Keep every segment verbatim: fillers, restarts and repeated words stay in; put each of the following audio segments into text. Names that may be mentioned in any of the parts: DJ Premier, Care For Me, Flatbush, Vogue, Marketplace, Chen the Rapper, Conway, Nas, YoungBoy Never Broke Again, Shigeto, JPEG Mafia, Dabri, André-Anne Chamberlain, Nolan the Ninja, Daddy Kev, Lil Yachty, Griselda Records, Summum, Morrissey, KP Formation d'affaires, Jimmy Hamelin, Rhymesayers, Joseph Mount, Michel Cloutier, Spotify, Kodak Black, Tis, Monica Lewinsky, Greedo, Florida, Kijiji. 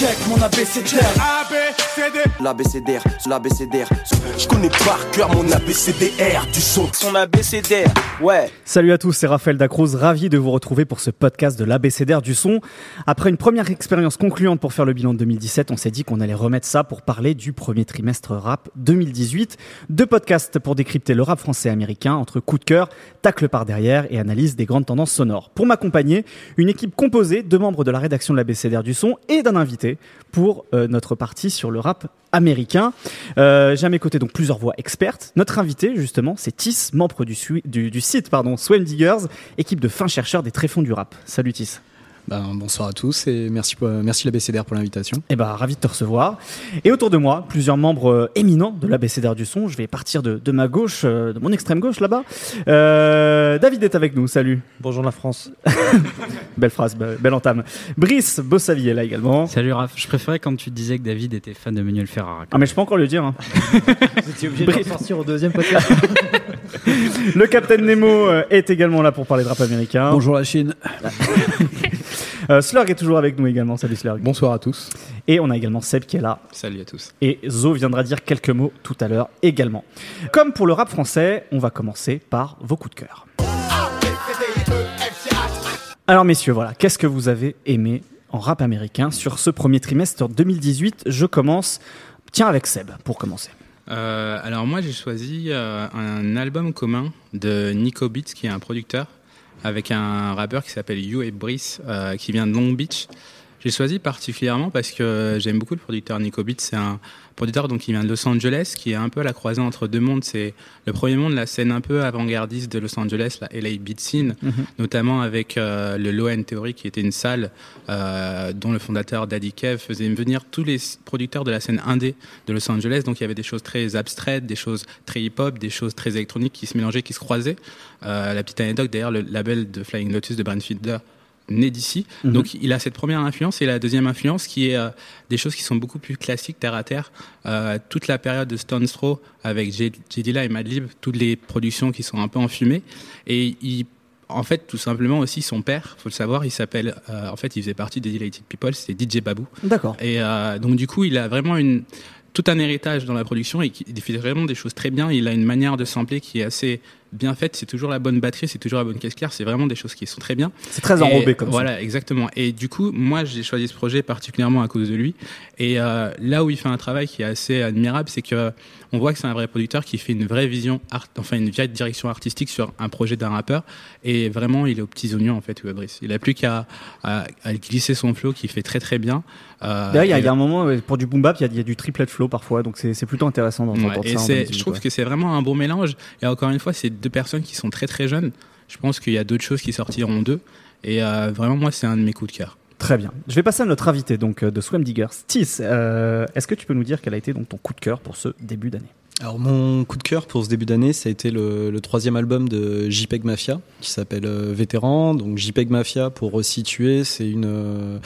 check mon A B C D R. L'A B C D R, l'A B C D R. Je connais par cœur mon A B C D R. Du son son A B C D R, ouais. Salut à tous, c'est Raphaël Dacrouz, ravi de vous retrouver pour ce podcast de l'A B C D R du son. Après une première expérience concluante pour faire le bilan de deux mille dix-sept, on s'est dit qu'on allait remettre ça pour parler du premier trimestre rap deux mille dix-huit. Deux podcasts pour décrypter le rap français et américain entre coup de cœur, tacle par derrière et analyse des grandes tendances sonores. Pour m'accompagner, une équipe composée de membres de la rédaction de l'A B C D R du son et d'un invité pour euh, notre partie sur le rap américain. Euh, j'ai à mes côtés donc plusieurs voix expertes. Notre invité justement, c'est Tis, membre du, sui- du, du site pardon, Swell Diggers, équipe de fins chercheurs des tréfonds du rap. Salut Tis. Ben, bonsoir à tous et merci, merci l'A B C D R pour l'invitation. Eh ben, ravi de te recevoir. Et autour de moi, plusieurs membres euh, éminents de l'A B C D R du son. Je vais partir de, de ma gauche, euh, de mon extrême gauche là-bas. Euh, David est avec nous, salut. Bonjour la France. Belle phrase, be- belle entame. Brice Bossavie est là également. Salut Raph, je préférais quand tu disais que David était fan de Manuel Ferrara. Ah mais je peux encore le dire. Hein. Vous étiez obligé Bri- de sortir au deuxième podcast. Le Capitaine Nemo est également là pour parler de rap américain. Bonjour la Chine. Euh, Slurg est toujours avec nous également. Salut Slurg. Bonsoir à tous. Et on a également Seb qui est là. Salut à tous. Et Zo viendra dire quelques mots tout à l'heure également. Comme pour le rap français, on va commencer par vos coups de cœur. Alors messieurs, voilà, qu'est-ce que vous avez aimé en rap américain sur ce premier trimestre deux mille dix-huit? Je commence, tiens, avec Seb pour commencer. Euh, alors moi j'ai choisi euh, un album commun de Nico Beats, qui est un producteur, avec un rappeur qui s'appelle You et Brice, euh, qui vient de Long Beach. J'ai choisi particulièrement parce que j'aime beaucoup le producteur Nico Beats. C'est un producteur donc, qui vient de Los Angeles, qui est un peu à la croisée entre deux mondes. C'est le premier monde, la scène un peu avant-gardiste de Los Angeles, la L A Beat Scene, mm-hmm. notamment avec euh, le Low End Theory, qui était une salle euh, dont le fondateur Daddy Kev faisait venir tous les producteurs de la scène indé de Los Angeles. Donc il y avait des choses très abstraites, des choses très hip-hop, des choses très électroniques qui se mélangeaient, qui se croisaient. Euh, la petite anecdote, d'ailleurs, le label de Flying Lotus de Brian Fiedler, né d'ici. Mmh. Donc, il a cette première influence et la deuxième influence qui est euh, des choses qui sont beaucoup plus classiques, terre à terre. Euh, toute la période de Stone's Throw avec J Dilla et Madlib, toutes les productions qui sont un peu enfumées. Et il, en fait, tout simplement aussi, son père, faut le savoir, il s'appelle, euh, en fait, il faisait partie des Dilated People, c'était D J Babou. D'accord. Et euh, donc, du coup, il a vraiment une, tout un héritage dans la production et il fait vraiment des choses très bien. Il a une manière de sampler qui est assez bien faite, c'est toujours la bonne batterie, c'est toujours la bonne caisse claire, c'est vraiment des choses qui sont très bien. C'est très enrobé et comme voilà, ça. Voilà, exactement. Et du coup, moi, j'ai choisi ce projet particulièrement à cause de lui. Et euh, là où il fait un travail qui est assez admirable, c'est que on voit que c'est un vrai producteur qui fait une vraie vision, art, enfin une vraie direction artistique sur un projet d'un rappeur. Et vraiment, il est aux petits oignons en fait, Brice. Il a plus qu'à à, à glisser son flow, qui fait très très bien. Euh, D'ailleurs, il y, y a un moment pour du boom bap, il y, y a du triplet flow parfois, donc c'est, c'est plutôt intéressant d'entendre ouais, ça. Et c'est, je trouve quoi. que c'est vraiment un bon mélange. Et encore une fois, c'est deux personnes qui sont très très jeunes. Je pense qu'il y a d'autres choses qui sortiront d'eux. Et euh, vraiment, moi, c'est un de mes coups de cœur. Très bien. Je vais passer à notre invité donc, de Swell Diggers. Tis, euh, est-ce que tu peux nous dire quel a été donc, ton coup de cœur pour ce début d'année? Alors, mon coup de cœur pour ce début d'année, ça a été le, le troisième album de JPEG Mafia, qui s'appelle euh, Vétéran. Donc, JPEG Mafia, pour resituer, c'est une... Euh,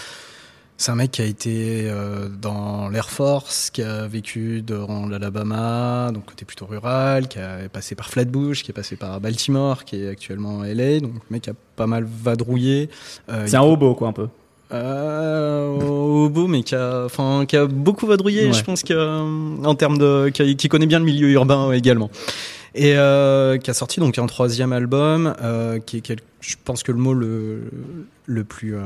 C'est un mec qui a été euh, dans l'Air Force, qui a vécu dans l'Alabama, donc côté plutôt rural, qui est passé par Flatbush, qui est passé par Baltimore, qui est actuellement à L A. Donc le mec a pas mal vadrouillé. Euh, C'est un hobo quoi un peu. Euh, hobo mais qui a, enfin qui a beaucoup vadrouillé. Ouais. Je pense qu'en termes de, qui, qui connaît bien le milieu urbain ouais, également. Et euh, qui a sorti donc un troisième album, euh, qui est, qui a, je pense que le mot le le plus euh,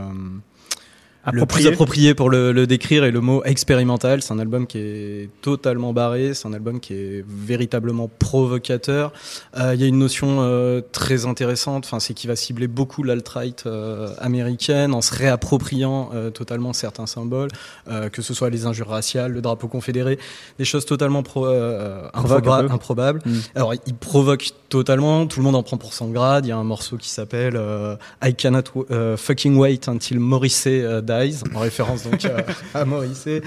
le approprié. Plus approprié pour le, le décrire est le mot expérimental. C'est un album qui est totalement barré, c'est un album qui est véritablement provocateur. Il euh, y a une notion euh, très intéressante, enfin, c'est qu'il va cibler beaucoup l'alt-right euh, américaine en se réappropriant euh, totalement certains symboles, euh, que ce soit les injures raciales, le drapeau confédéré, des choses totalement pro, euh, improba- improbables. Mmh. Alors il provoque totalement, tout le monde en prend pour son grade. Il y a un morceau qui s'appelle euh, I cannot w- uh, fucking wait until Morrissey uh, dies. En référence donc euh, à Morrissey.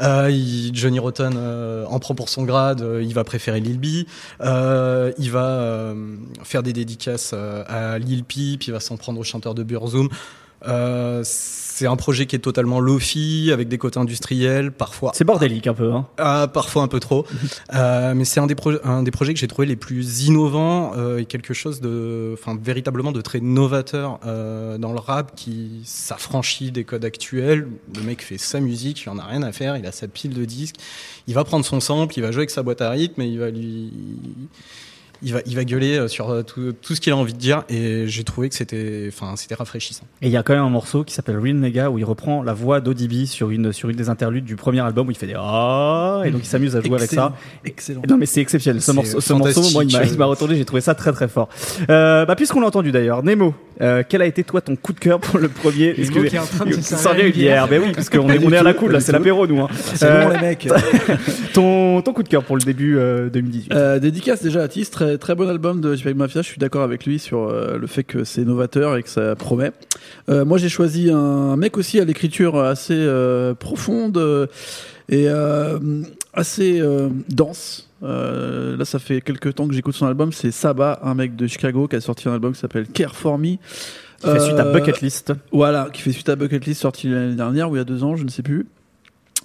Euh, il, Johnny Rotten euh, en prend pour son grade, euh, il va préférer Lil B, euh, il va euh, faire des dédicaces euh, à Lil Peep, il va s'en prendre au chanteur de Burzum. Euh, c'est un projet qui est totalement lofi, avec des côtés industriels, parfois... C'est bordélique un peu, hein. Ah, parfois un peu trop. euh, mais c'est un des, pro- un des projets que j'ai trouvé les plus innovants euh, et quelque chose de... Enfin, véritablement de très novateur euh, dans le rap qui s'affranchit des codes actuels. Le mec fait sa musique, il en a rien à faire, il a sa pile de disques. Il va prendre son sample, il va jouer avec sa boîte à rythme et il va lui... Il va, il va gueuler sur tout, tout ce qu'il a envie de dire et j'ai trouvé que c'était, enfin, c'était rafraîchissant. Et il y a quand même un morceau qui s'appelle Real Nega où il reprend la voix d'O D B sur une, sur une des interludes du premier album où il fait des ah et donc il s'amuse à jouer excellent. Avec ça. Excellent. Non mais c'est exceptionnel. Ce, c'est morceau, ce morceau, moi, il m'a, il m'a retourné, j'ai trouvé ça très très fort. Euh, bah, puisqu'on l'a entendu d'ailleurs, Nemo, euh, quel a été toi ton coup de cœur pour le premier? Est-ce que tu sors une bière? Ben oui, parce qu'on est, on est à la cool, là, c'est l'apéro, nous, hein. C'est bon, les mecs. Ton, ton coup de cœur pour le début deux mille dix-huit? Dédicace déjà à Tis. Très bon album de JPEG Mafia, je suis d'accord avec lui sur euh, le fait que c'est novateur et que ça promet. Euh, moi j'ai choisi un mec aussi à l'écriture assez euh, profonde euh, et euh, assez euh, dense. Euh, là ça fait quelques temps que j'écoute son album, c'est Saba, un mec de Chicago qui a sorti un album qui s'appelle Care For Me. Qui euh, fait suite à Bucket List. Voilà, qui fait suite à Bucket List sorti l'année dernière ou il y a deux ans, je ne sais plus.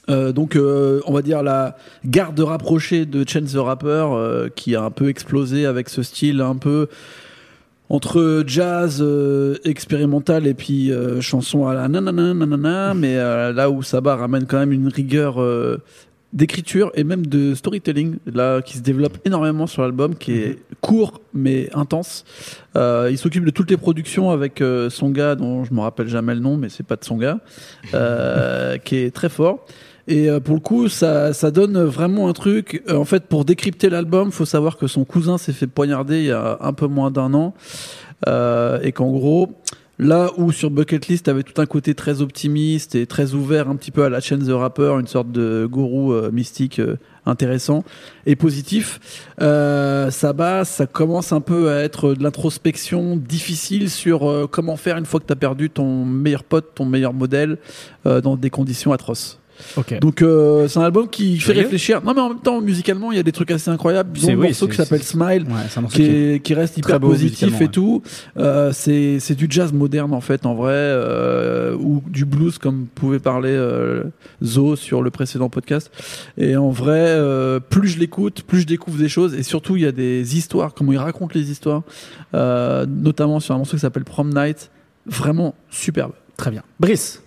Euh, donc euh, on va dire la garde rapprochée de Chen the Rapper euh, qui a un peu explosé avec ce style un peu entre jazz euh, expérimental et puis euh, chanson à la nanana, nanana mais euh, là où Saba ramène quand même une rigueur euh, d'écriture et même de storytelling là qui se développe énormément sur l'album qui est court mais intense. Euh, il s'occupe de toutes les productions avec euh, son gars dont je me rappelle jamais le nom mais c'est pas de son gars euh, qui est très fort. Et pour le coup, ça, ça donne vraiment un truc. En fait, pour décrypter l'album, faut savoir que son cousin s'est fait poignarder il y a un peu moins d'un an. Euh, et qu'en gros, là où sur Bucket List, t'avais tout un côté très optimiste et très ouvert, un petit peu à la Chen the Rapper, une sorte de gourou euh, mystique euh, intéressant et positif. Euh, ça bat, ça commence un peu à être de l'introspection difficile sur euh, comment faire une fois que t'as perdu ton meilleur pote, ton meilleur modèle, euh, dans des conditions atroces. Okay. Donc euh, c'est un album qui c'est fait lieu. réfléchir. Non mais en même temps musicalement il y a des trucs assez incroyables. Dont un oui, morceau qui s'appelle c'est... Smile, ouais, c'est un morceau qui, est, qui, qui reste hyper positif et ouais. tout. Euh, c'est c'est du jazz moderne en fait en vrai euh, ou du blues comme pouvait parler euh, Zo sur le précédent podcast. Et en vrai euh, plus je l'écoute, plus je découvre des choses et surtout il y a des histoires. Comment il raconte les histoires, euh, notamment sur un morceau qui s'appelle Prom Night. Vraiment superbe. Très bien. Brice.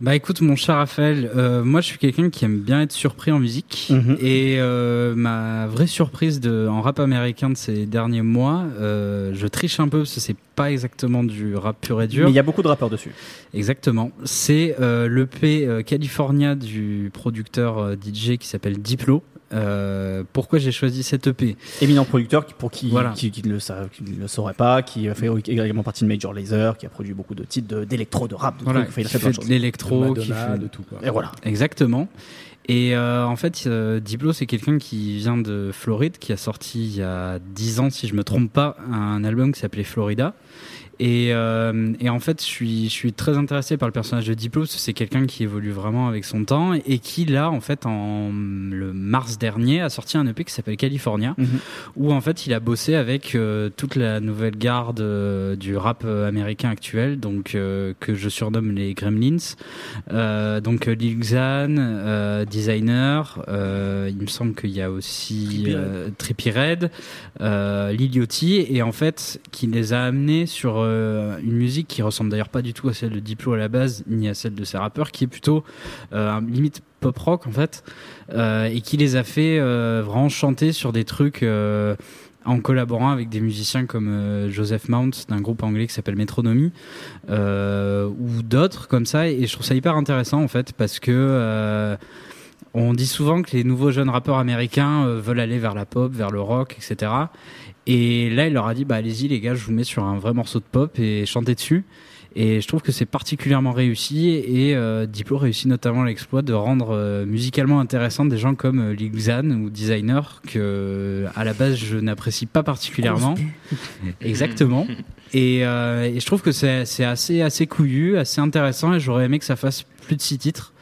Bah écoute mon cher Raphaël, euh, moi je suis quelqu'un qui aime bien être surpris en musique mmh. et euh, ma vraie surprise de, en rap américain de ces derniers mois, euh, je triche un peu parce que c'est pas exactement du rap pur et dur. Mais il y a beaucoup de rappeurs dessus. Exactement, c'est euh, l'E P euh, California du producteur euh, D J qui s'appelle Diplo. Euh, pourquoi j'ai choisi cette E P? Éminent producteur qui, pour qui, voilà. qui, qui, ne le sa- qui ne le saurait pas, qui fait également partie de Major Lazer, qui a produit beaucoup de titres de, d'électro, de rap, de voilà, enfin, il a fait, fait plein de choses. L'électro, de Madonna, qui fait de tout. Quoi. Et voilà. Exactement. Et euh, en fait, euh, Diplo, c'est quelqu'un qui vient de Floride, qui a sorti il y a dix ans, si je me trompe pas, un album qui s'appelait Florida. Et, euh, et en fait, je suis, je suis très intéressé par le personnage de Diplo, parce que c'est quelqu'un qui évolue vraiment avec son temps et qui, là, en fait, en le mars dernier, a sorti un E P qui s'appelle California, mm-hmm. où en fait, il a bossé avec euh, toute la nouvelle garde euh, du rap américain actuel, donc euh, que je surnomme les Gremlins, euh, donc Lil Xan, euh, Designer, euh, il me semble qu'il y a aussi euh, Trippie Redd, euh, Lil Yachty, et en fait, qui les a amenés sur euh, une musique qui ressemble d'ailleurs pas du tout à celle de Diplo à la base, ni à celle de ses rappeurs, qui est plutôt euh, limite pop rock en fait, euh, et qui les a fait euh, vraiment chanter sur des trucs euh, en collaborant avec des musiciens comme euh, Joseph Mount d'un groupe anglais qui s'appelle Metronomy, euh, ou d'autres comme ça, et je trouve ça hyper intéressant en fait, parce que euh, on dit souvent que les nouveaux jeunes rappeurs américains euh, veulent aller vers la pop, vers le rock, et cetera. Et là, il leur a dit, bah, allez-y, les gars, je vous mets sur un vrai morceau de pop et chantez dessus. Et je trouve que c'est particulièrement réussi. Et euh, Diplo réussit notamment l'exploit de rendre euh, musicalement intéressant des gens comme euh, Lil Xan ou Designer, que à la base je n'apprécie pas particulièrement. Exactement. Et, euh, et je trouve que c'est, c'est assez, assez couillu, assez intéressant. Et j'aurais aimé que ça fasse plus de six titres.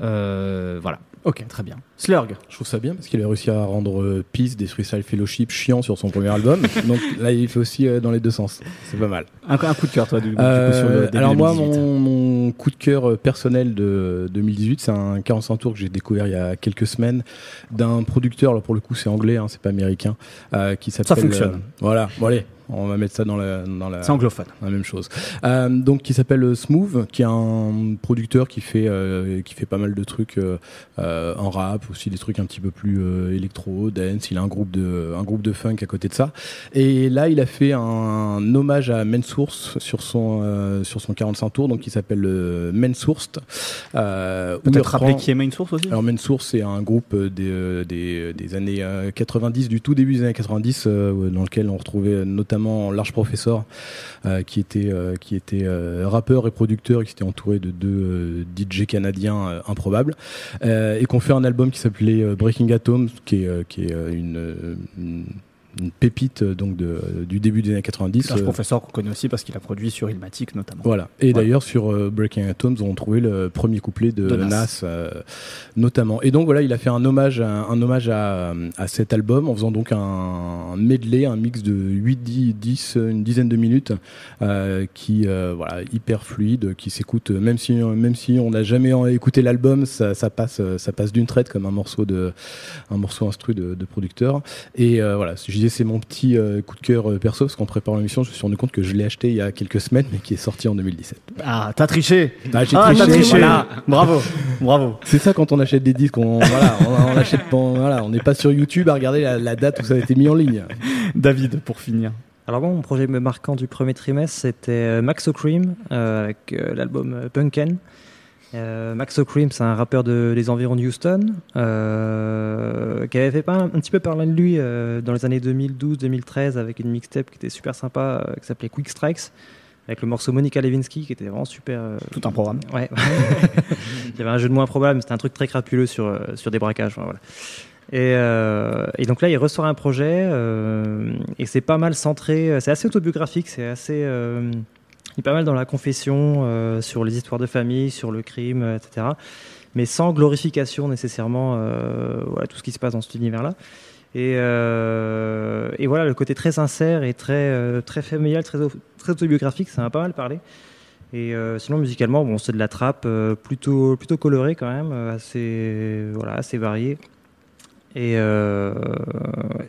Euh, voilà. Ok, très bien. Slurg. Je trouve ça bien parce qu'il a réussi à rendre euh, Peace des Freestyle Fellowship chiant sur son premier album. Donc là, il fait aussi euh, dans les deux sens. C'est pas mal. Un, un coup de cœur, toi, du, euh, du coup, sur le, alors, moi, mon, mon coup de cœur personnel de deux mille dix-huit, c'est un quarante-cinq tours que j'ai découvert il y a quelques semaines d'un producteur, là, pour le coup, c'est anglais, hein, c'est pas américain, euh, qui s'appelle. Ça fonctionne. Euh, voilà, bon, allez. On va mettre ça dans la, dans la, c'est anglophone. La même chose. Euh, donc, qui s'appelle Smooth, qui est un producteur qui fait, euh, qui fait pas mal de trucs euh, euh, en rap, aussi des trucs un petit peu plus euh, électro, dance. Il a un groupe de, un groupe de funk à côté de ça. Et là, il a fait un, un hommage à Main Source sur son, euh, sur son quarante-cinq tours, donc qui s'appelle euh, Main Source. Euh, Peut-être rappeler qui est Main Source aussi. Alors, Main Source, c'est un groupe des, des, des années quatre-vingt-dix, du tout début des années quatre-vingt-dix, euh, dans lequel on retrouvait notamment Large Professeur, euh, qui était, euh, qui était euh, rappeur et producteur, et qui s'était entouré de deux euh, D J canadiens euh, improbables, euh, et qu'on fait un album qui s'appelait euh, Breaking Atoms, qui est, euh, qui est euh, une, une une pépite donc de, du début des années quatre-vingt-dix. C'est un euh, professeur qu'on connaît aussi parce qu'il a produit sur Illmatic notamment. Voilà. Et ouais. D'ailleurs sur euh, Breaking Atoms, on trouvait le premier couplet de, de Nas, Nas euh, notamment. Et donc voilà, il a fait un hommage, un, un hommage à, à cet album en faisant donc un, un medley, un mix de huit, dix, dix une dizaine de minutes euh, qui euh, voilà hyper fluide, qui s'écoute même si même si on n'a jamais écouté l'album, ça, ça passe ça passe d'une traite comme un morceau de un morceau instru de, de producteur. Et euh, voilà. C'est mon petit euh, coup de cœur euh, perso parce qu'en préparant l'émission, je me suis rendu compte que je l'ai acheté il y a quelques semaines mais qui est sorti en deux mille dix-sept. Ah, t'as triché. Ah, j'ai ah, triché. T'as triché. Voilà. Bravo, bravo. C'est ça quand on achète des disques, on voilà, on, on achète pas, voilà, on n'est pas sur YouTube à regarder la, la date où ça a été mis en ligne. David, pour finir. Alors bon, mon projet marquant du premier trimestre, c'était Maxo Cream euh, avec euh, l'album Punken. Euh, Maxo Cream, c'est un rappeur de, des environs de Houston euh, qui avait fait un, un petit peu parler de lui euh, dans les années deux mille douze deux mille treize avec une mixtape qui était super sympa euh, qui s'appelait Quick Strikes avec le morceau Monica Lewinsky qui était vraiment super euh, tout un programme. Ouais. Il y avait un jeu de mots improbable mais c'était un truc très crapuleux sur, sur des braquages enfin, voilà. Et, euh, et donc là il ressort un projet euh, et c'est pas mal centré, c'est assez autobiographique, c'est assez... Euh, il est pas mal dans la confession, euh, sur les histoires de famille, sur le crime, euh, et cetera. Mais sans glorification nécessairement, euh, voilà, tout ce qui se passe dans cet univers-là. Et, euh, et voilà, le côté très sincère et très, euh, très familial, très, très autobiographique, ça m'a pas mal parlé. Et euh, sinon, musicalement, bon, c'est de la trappe euh, plutôt, plutôt colorée quand même, assez, voilà, assez variée. Et, euh,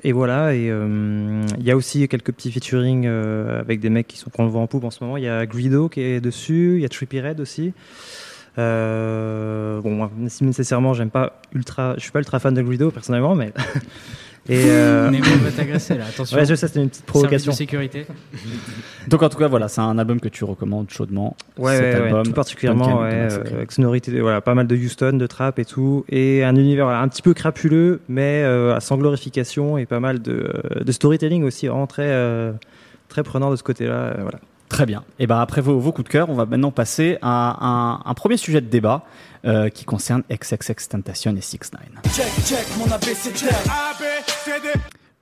et voilà, et il euh, y a aussi quelques petits featuring euh, avec des mecs qui sont qu'on le voit en poupe en ce moment. Il y a Greedo qui est dessus, il y a Trippie Redd aussi. Euh, bon, moi, nécessairement, j'aime pas ultra, je suis pas ultra fan de Greedo personnellement, mais. Et euh... mais on va t'agresser là, attention. Ouais, je sais, c'était une petite provocation. Service de sécurité. Donc en tout cas, voilà, c'est un album que tu recommandes chaudement. Ouais, cet ouais, album, ouais, tout particulièrement, ouais, euh, avec sonorité, voilà, pas mal de Houston, de trap et tout, et un univers voilà, un petit peu crapuleux, mais euh, sans glorification et pas mal de, de storytelling aussi, vraiment très, euh, très prenant de ce côté-là, euh, voilà. Très bien. Et ben après vos, vos coups de cœur, on va maintenant passer à un, un premier sujet de débat euh, qui concerne XXXTentacion et six nine.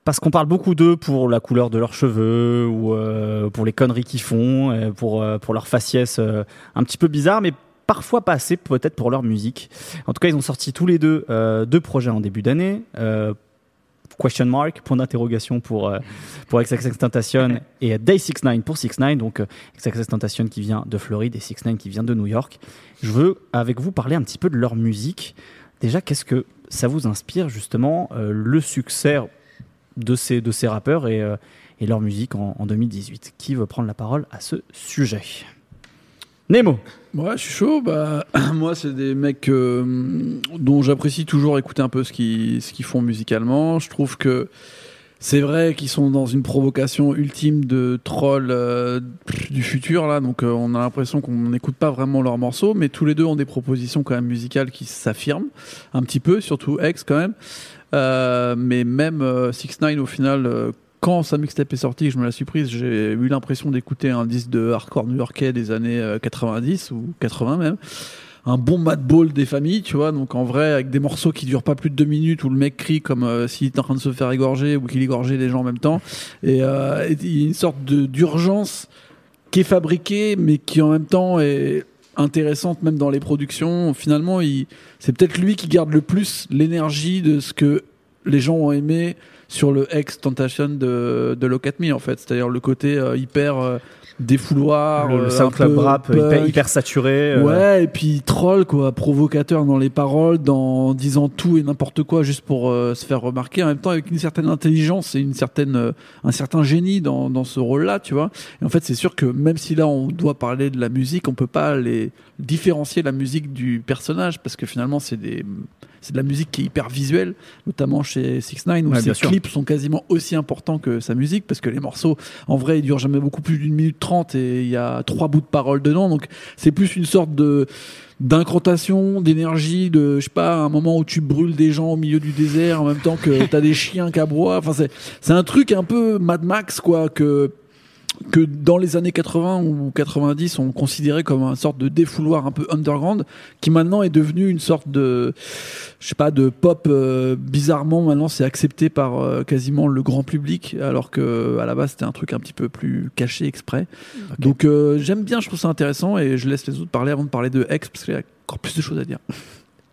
Parce qu'on parle beaucoup d'eux pour la couleur de leurs cheveux ou euh, pour les conneries qu'ils font, pour euh, pour leur faciès euh, un petit peu bizarre, mais parfois pas assez peut-être pour leur musique. En tout cas, ils ont sorti tous les deux euh, deux projets en début d'année. Euh, Question mark, point d'interrogation pour, euh, pour XXXTentacion et Day six nine pour six nine, donc euh, XXXTentacion qui vient de Floride et six nine qui vient de New York. Je veux avec vous parler un petit peu de leur musique. Déjà, qu'est-ce que ça vous inspire justement euh, le succès de ces, de ces rappeurs et, euh, et leur musique en, en deux mille dix-huit? Qui veut prendre la parole à ce sujet? Nemo. Ouais, je suis chaud. Bah, moi, c'est des mecs euh, dont j'apprécie toujours écouter un peu ce qu'ils, ce qu'ils font musicalement. Je trouve que c'est vrai qu'ils sont dans une provocation ultime de troll euh, du futur, là. Donc, euh, on a l'impression qu'on n'écoute pas vraiment leurs morceaux, mais tous les deux ont des propositions quand même musicales qui s'affirment un petit peu, surtout X quand même. Euh, mais même euh, six nine au final. Euh, Quand sa mixtape est sortie, je me la suis prise, j'ai eu l'impression d'écouter un disque de hardcore new-yorkais des années quatre-vingt-dix ou quatre-vingts même. Un bon madball des familles, tu vois. Donc en vrai, avec des morceaux qui durent pas plus de deux minutes où le mec crie comme euh, s'il était en train de se faire égorger ou qu'il égorgeait les gens en même temps. Et euh, il y a une sorte de, d'urgence qui est fabriquée mais qui en même temps est intéressante même dans les productions. Finalement, il, c'est peut-être lui qui garde le plus l'énergie de ce que les gens ont aimé sur le XXXTentacion de, de Look at Me, en fait. C'est-à-dire le côté euh, hyper euh, défouloir, le, le euh, SoundCloud rap hyper, hyper saturé. Euh... Ouais, et puis troll, quoi, provocateur dans les paroles, dans, en disant tout et n'importe quoi juste pour euh, se faire remarquer. En même temps, avec une certaine intelligence et une certaine, euh, un certain génie dans, dans ce rôle-là, tu vois. Et en fait, c'est sûr que même si là, on doit parler de la musique, on peut pas les différencier la musique du personnage, parce que finalement, c'est des... c'est de la musique qui est hyper visuelle, notamment chez six nine, où ouais, ses clips sont quasiment aussi importants que sa musique, parce que les morceaux, en vrai, ils durent jamais beaucoup plus d'une minute trente et il y a trois bouts de paroles dedans, donc c'est plus une sorte de d'incantation, d'énergie, de, je sais pas, un moment où tu brûles des gens au milieu du désert en même temps que t'as des chiens qui aboient. Enfin, c'est c'est un truc un peu Mad Max, quoi, que que dans les années quatre-vingts ou quatre-vingt-dix on considérait comme une sorte de défouloir un peu underground, qui maintenant est devenu une sorte de, je sais pas, de pop. Euh, bizarrement, maintenant c'est accepté par euh, quasiment le grand public, alors que à la base c'était un truc un petit peu plus caché exprès. Okay. Donc euh, j'aime bien, je trouve ça intéressant, et je laisse les autres parler avant de parler de X, parce qu'il y a encore plus de choses à dire.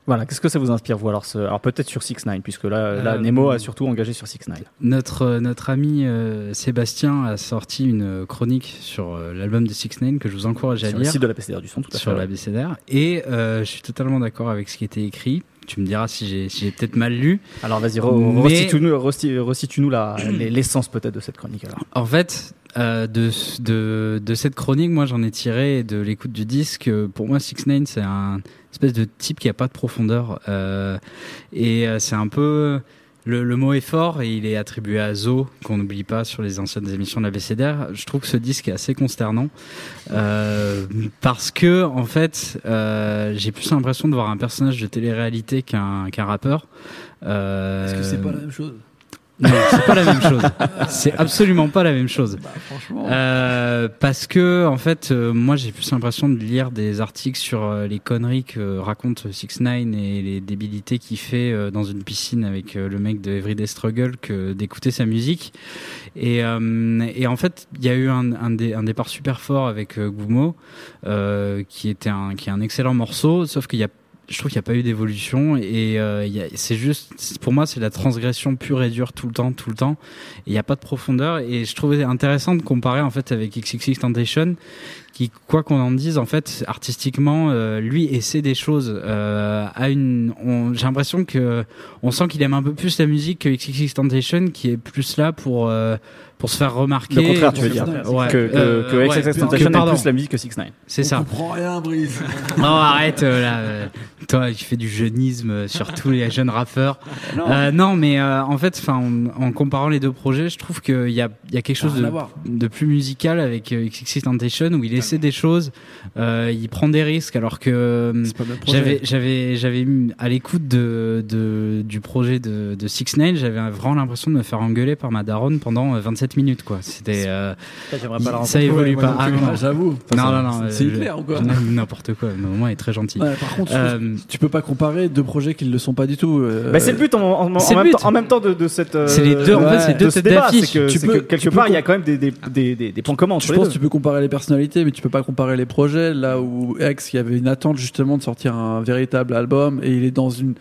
Voilà, qu'est-ce que ça vous inspire, vous, alors, ce... alors peut-être sur six nine, puisque là, là euh, Nemo a surtout engagé sur six nine. Notre notre ami euh, Sébastien a sorti une chronique sur euh, l'album de six nine que je vous encourage à lire. Sur le site de l'A B C D R du son, tout à fait. Sur l'A B C D R, et euh, je suis totalement d'accord avec ce qui était écrit. Tu me diras si j'ai, si j'ai peut-être mal lu. Alors vas-y, re- mais... resitue-nous, resitue, resitue-nous la, l'essence peut-être de cette chronique. Alors. En fait, euh, de, de, de cette chronique, moi j'en ai tiré de l'écoute du disque. Pour moi, six nine, c'est un espèce de type qui n'a pas de profondeur. Euh, et euh, c'est un peu... Le, le mot est fort, et il est attribué à Zo, qu'on n'oublie pas sur les anciennes émissions de l'A B C D R. Je trouve que ce disque est assez consternant, euh, parce que, en fait, euh, j'ai plus l'impression de voir un personnage de télé-réalité qu'un, qu'un rappeur. Euh, Est-ce que c'est pas la même chose ? Non, c'est pas la même chose. C'est absolument pas la même chose. Bah, franchement. Euh, parce que, en fait, euh, moi, j'ai plus l'impression de lire des articles sur euh, les conneries que euh, raconte six nine et les débilités qu'il fait euh, dans une piscine avec euh, le mec de Everyday Struggle, que d'écouter sa musique. Et, euh, et en fait, il y a eu un, un, dé, un départ super fort avec euh, Goumo, euh, qui était un, qui est un excellent morceau, sauf qu'il y a je trouve qu'il n'y a pas eu d'évolution, et euh, y a, c'est juste, pour moi, c'est la transgression pure et dure tout le temps, tout le temps. Il n'y a pas de profondeur, et je trouvais intéressant de comparer en fait avec XXXTentacion, qui, quoi qu'on en dise, en fait, artistiquement, euh, lui essaie des choses. Euh, à une, on, j'ai l'impression que on sent qu'il aime un peu plus la musique que XXXTentacion, qui est plus là pour euh, pour se faire remarquer. Le contraire, tu veux dire, dire. Ouais. que que, euh, que XXXTentacion ouais, aime plus la musique que six nine. C'est on ça. On comprend rien, Brice. Non, arrête euh, là. Euh, toi, tu fais du jeunisme sur tous les jeunes rappeurs. Non, euh, non mais euh, en fait, enfin, en comparant les deux projets, je trouve qu'il y a il y a quelque chose ah, de, de plus musical avec euh, XXXTentacion, où il est des choses, euh, il prend des risques, alors que j'avais, j'avais, j'avais à l'écoute de, de, du projet de, de six nine, j'avais vraiment l'impression de me faire engueuler par ma daronne pendant vingt-sept minutes, quoi. C'était, euh, ça, il, ça évolue ouais, pas. Ah, non, j'avoue. Non, non, non, non. C'est euh, Hitler ou quoi ? N'importe quoi. Mais au moins, il est très gentil. Ouais, par contre, euh, tu peux pas comparer deux projets qui ne le sont pas du tout. Euh... Bah, c'est le but en, en, en, le but. Même, temps, en même temps de, de cette. Euh, c'est les deux. En ouais, fait, c'est deux têtes d'affiche. Quelque part, il y a quand même des points communs. Je pense que tu peux comparer les personnalités, mais tu peux pas comparer les projets, là où X, il y avait une attente justement de sortir un véritable album, et il est dans une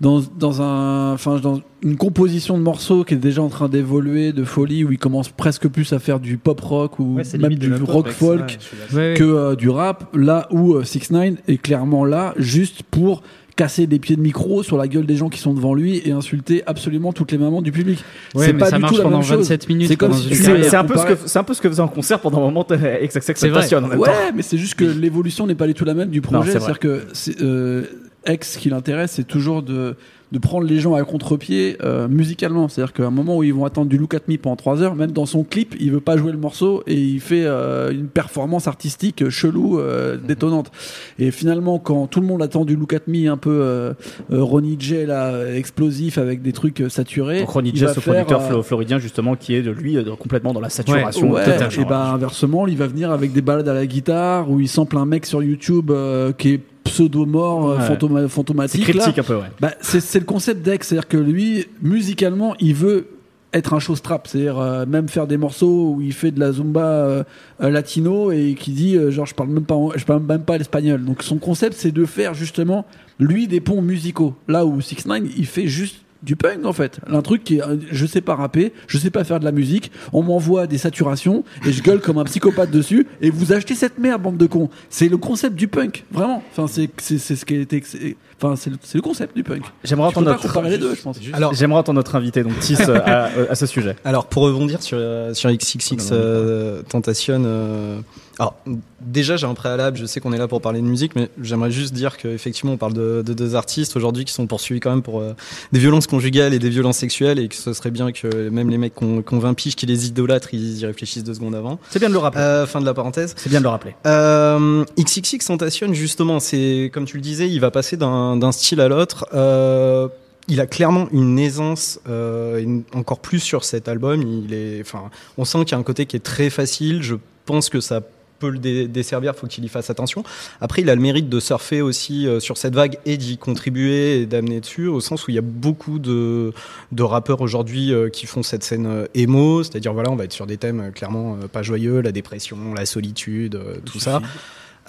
dans dans un enfin dans une composition de morceaux qui est déjà en train d'évoluer de folie, où il commence presque plus à faire du pop rock ou ouais, même du rock folk ouais, que euh, du rap, là où euh, six nine est clairement là juste pour casser des pieds de micro sur la gueule des gens qui sont devant lui et insulter absolument toutes les mamans du public. Ouais, c'est mais pas ça du marche tout la pendant même chose. vingt-sept minutes. C'est, comme si c'est, c'est un peu ce que c'est un peu ce que faisait en concert pendant un moment XXXTentacion. Ouais, mais c'est juste que l'évolution n'est pas du tout la même du projet. Non, c'est c'est-à-dire que c'est, euh, X, qui l'intéresse, c'est toujours de de prendre les gens à contre-pied euh, musicalement. C'est-à-dire qu'à un moment où ils vont attendre du Look at Me pendant trois heures, même dans son clip, il veut pas jouer le morceau et il fait euh, une performance artistique chelou, euh, mm-hmm. détonnante. Et finalement, quand tout le monde attend du Look at Me un peu euh, euh, Ronnie J, là, explosif, avec des trucs saturés. Donc Ronnie J, ce faire, producteur euh, floridien, justement, qui est de lui euh, complètement dans la saturation. Ouais, ouais, et ben inversement, il va venir avec des balades à la guitare où il sample un mec sur YouTube euh, qui est pseudo-mort, ouais. fantoma- fantomatique. C'est cryptique là. Un peu, ouais. Bah, c'est, c'est le concept d'X, c'est-à-dire que lui, musicalement, il veut être un show strap, c'est-à-dire euh, même faire des morceaux où il fait de la zumba euh, latino et qui dit euh, genre je parle même pas je parle même pas l'espagnol. Donc son concept c'est de faire justement lui des ponts musicaux. Là où six nine il fait juste du punk en fait, un truc qui est, je sais pas rapper, je sais pas faire de la musique, on m'envoie des saturations et je gueule comme un psychopathe dessus et vous achetez cette merde bande de cons. C'est le concept du punk, vraiment. Enfin c'est c'est c'est ce qui était enfin c'est le, c'est le concept du punk. J'aimerais entendre notre comparer les deux, je pense. Juste. Alors j'aimerais entendre notre invité donc Tis à, à ce sujet. Alors pour rebondir sur sur XXXTentacion euh, alors déjà j'ai un préalable, je sais qu'on est là pour parler de musique, mais j'aimerais juste dire qu'effectivement on parle de, de deux artistes aujourd'hui qui sont poursuivis quand même pour euh, des violences conjugales et des violences sexuelles, et que ce serait bien que même les mecs qui ont vingt piges, qui les idolâtrent, ils y réfléchissent deux secondes avant. C'est bien de le rappeler. Euh, fin de la parenthèse. C'est bien de le rappeler. Euh, XXXTentacion justement, c'est comme tu le disais, il va passer d'un, d'un style à l'autre. Euh, Il a clairement une aisance, euh, une, encore plus sur cet album. Il est, enfin, on sent qu'il y a un côté qui est très facile. Je pense que ça peut le dé- desservir, faut qu'il y fasse attention. Après, il a le mérite de surfer aussi euh, sur cette vague et d'y contribuer et d'amener dessus, au sens où il y a beaucoup de, de rappeurs aujourd'hui euh, qui font cette scène euh, émo, c'est-à-dire voilà, on va être sur des thèmes euh, clairement euh, pas joyeux, la dépression, la solitude, euh, tout ça.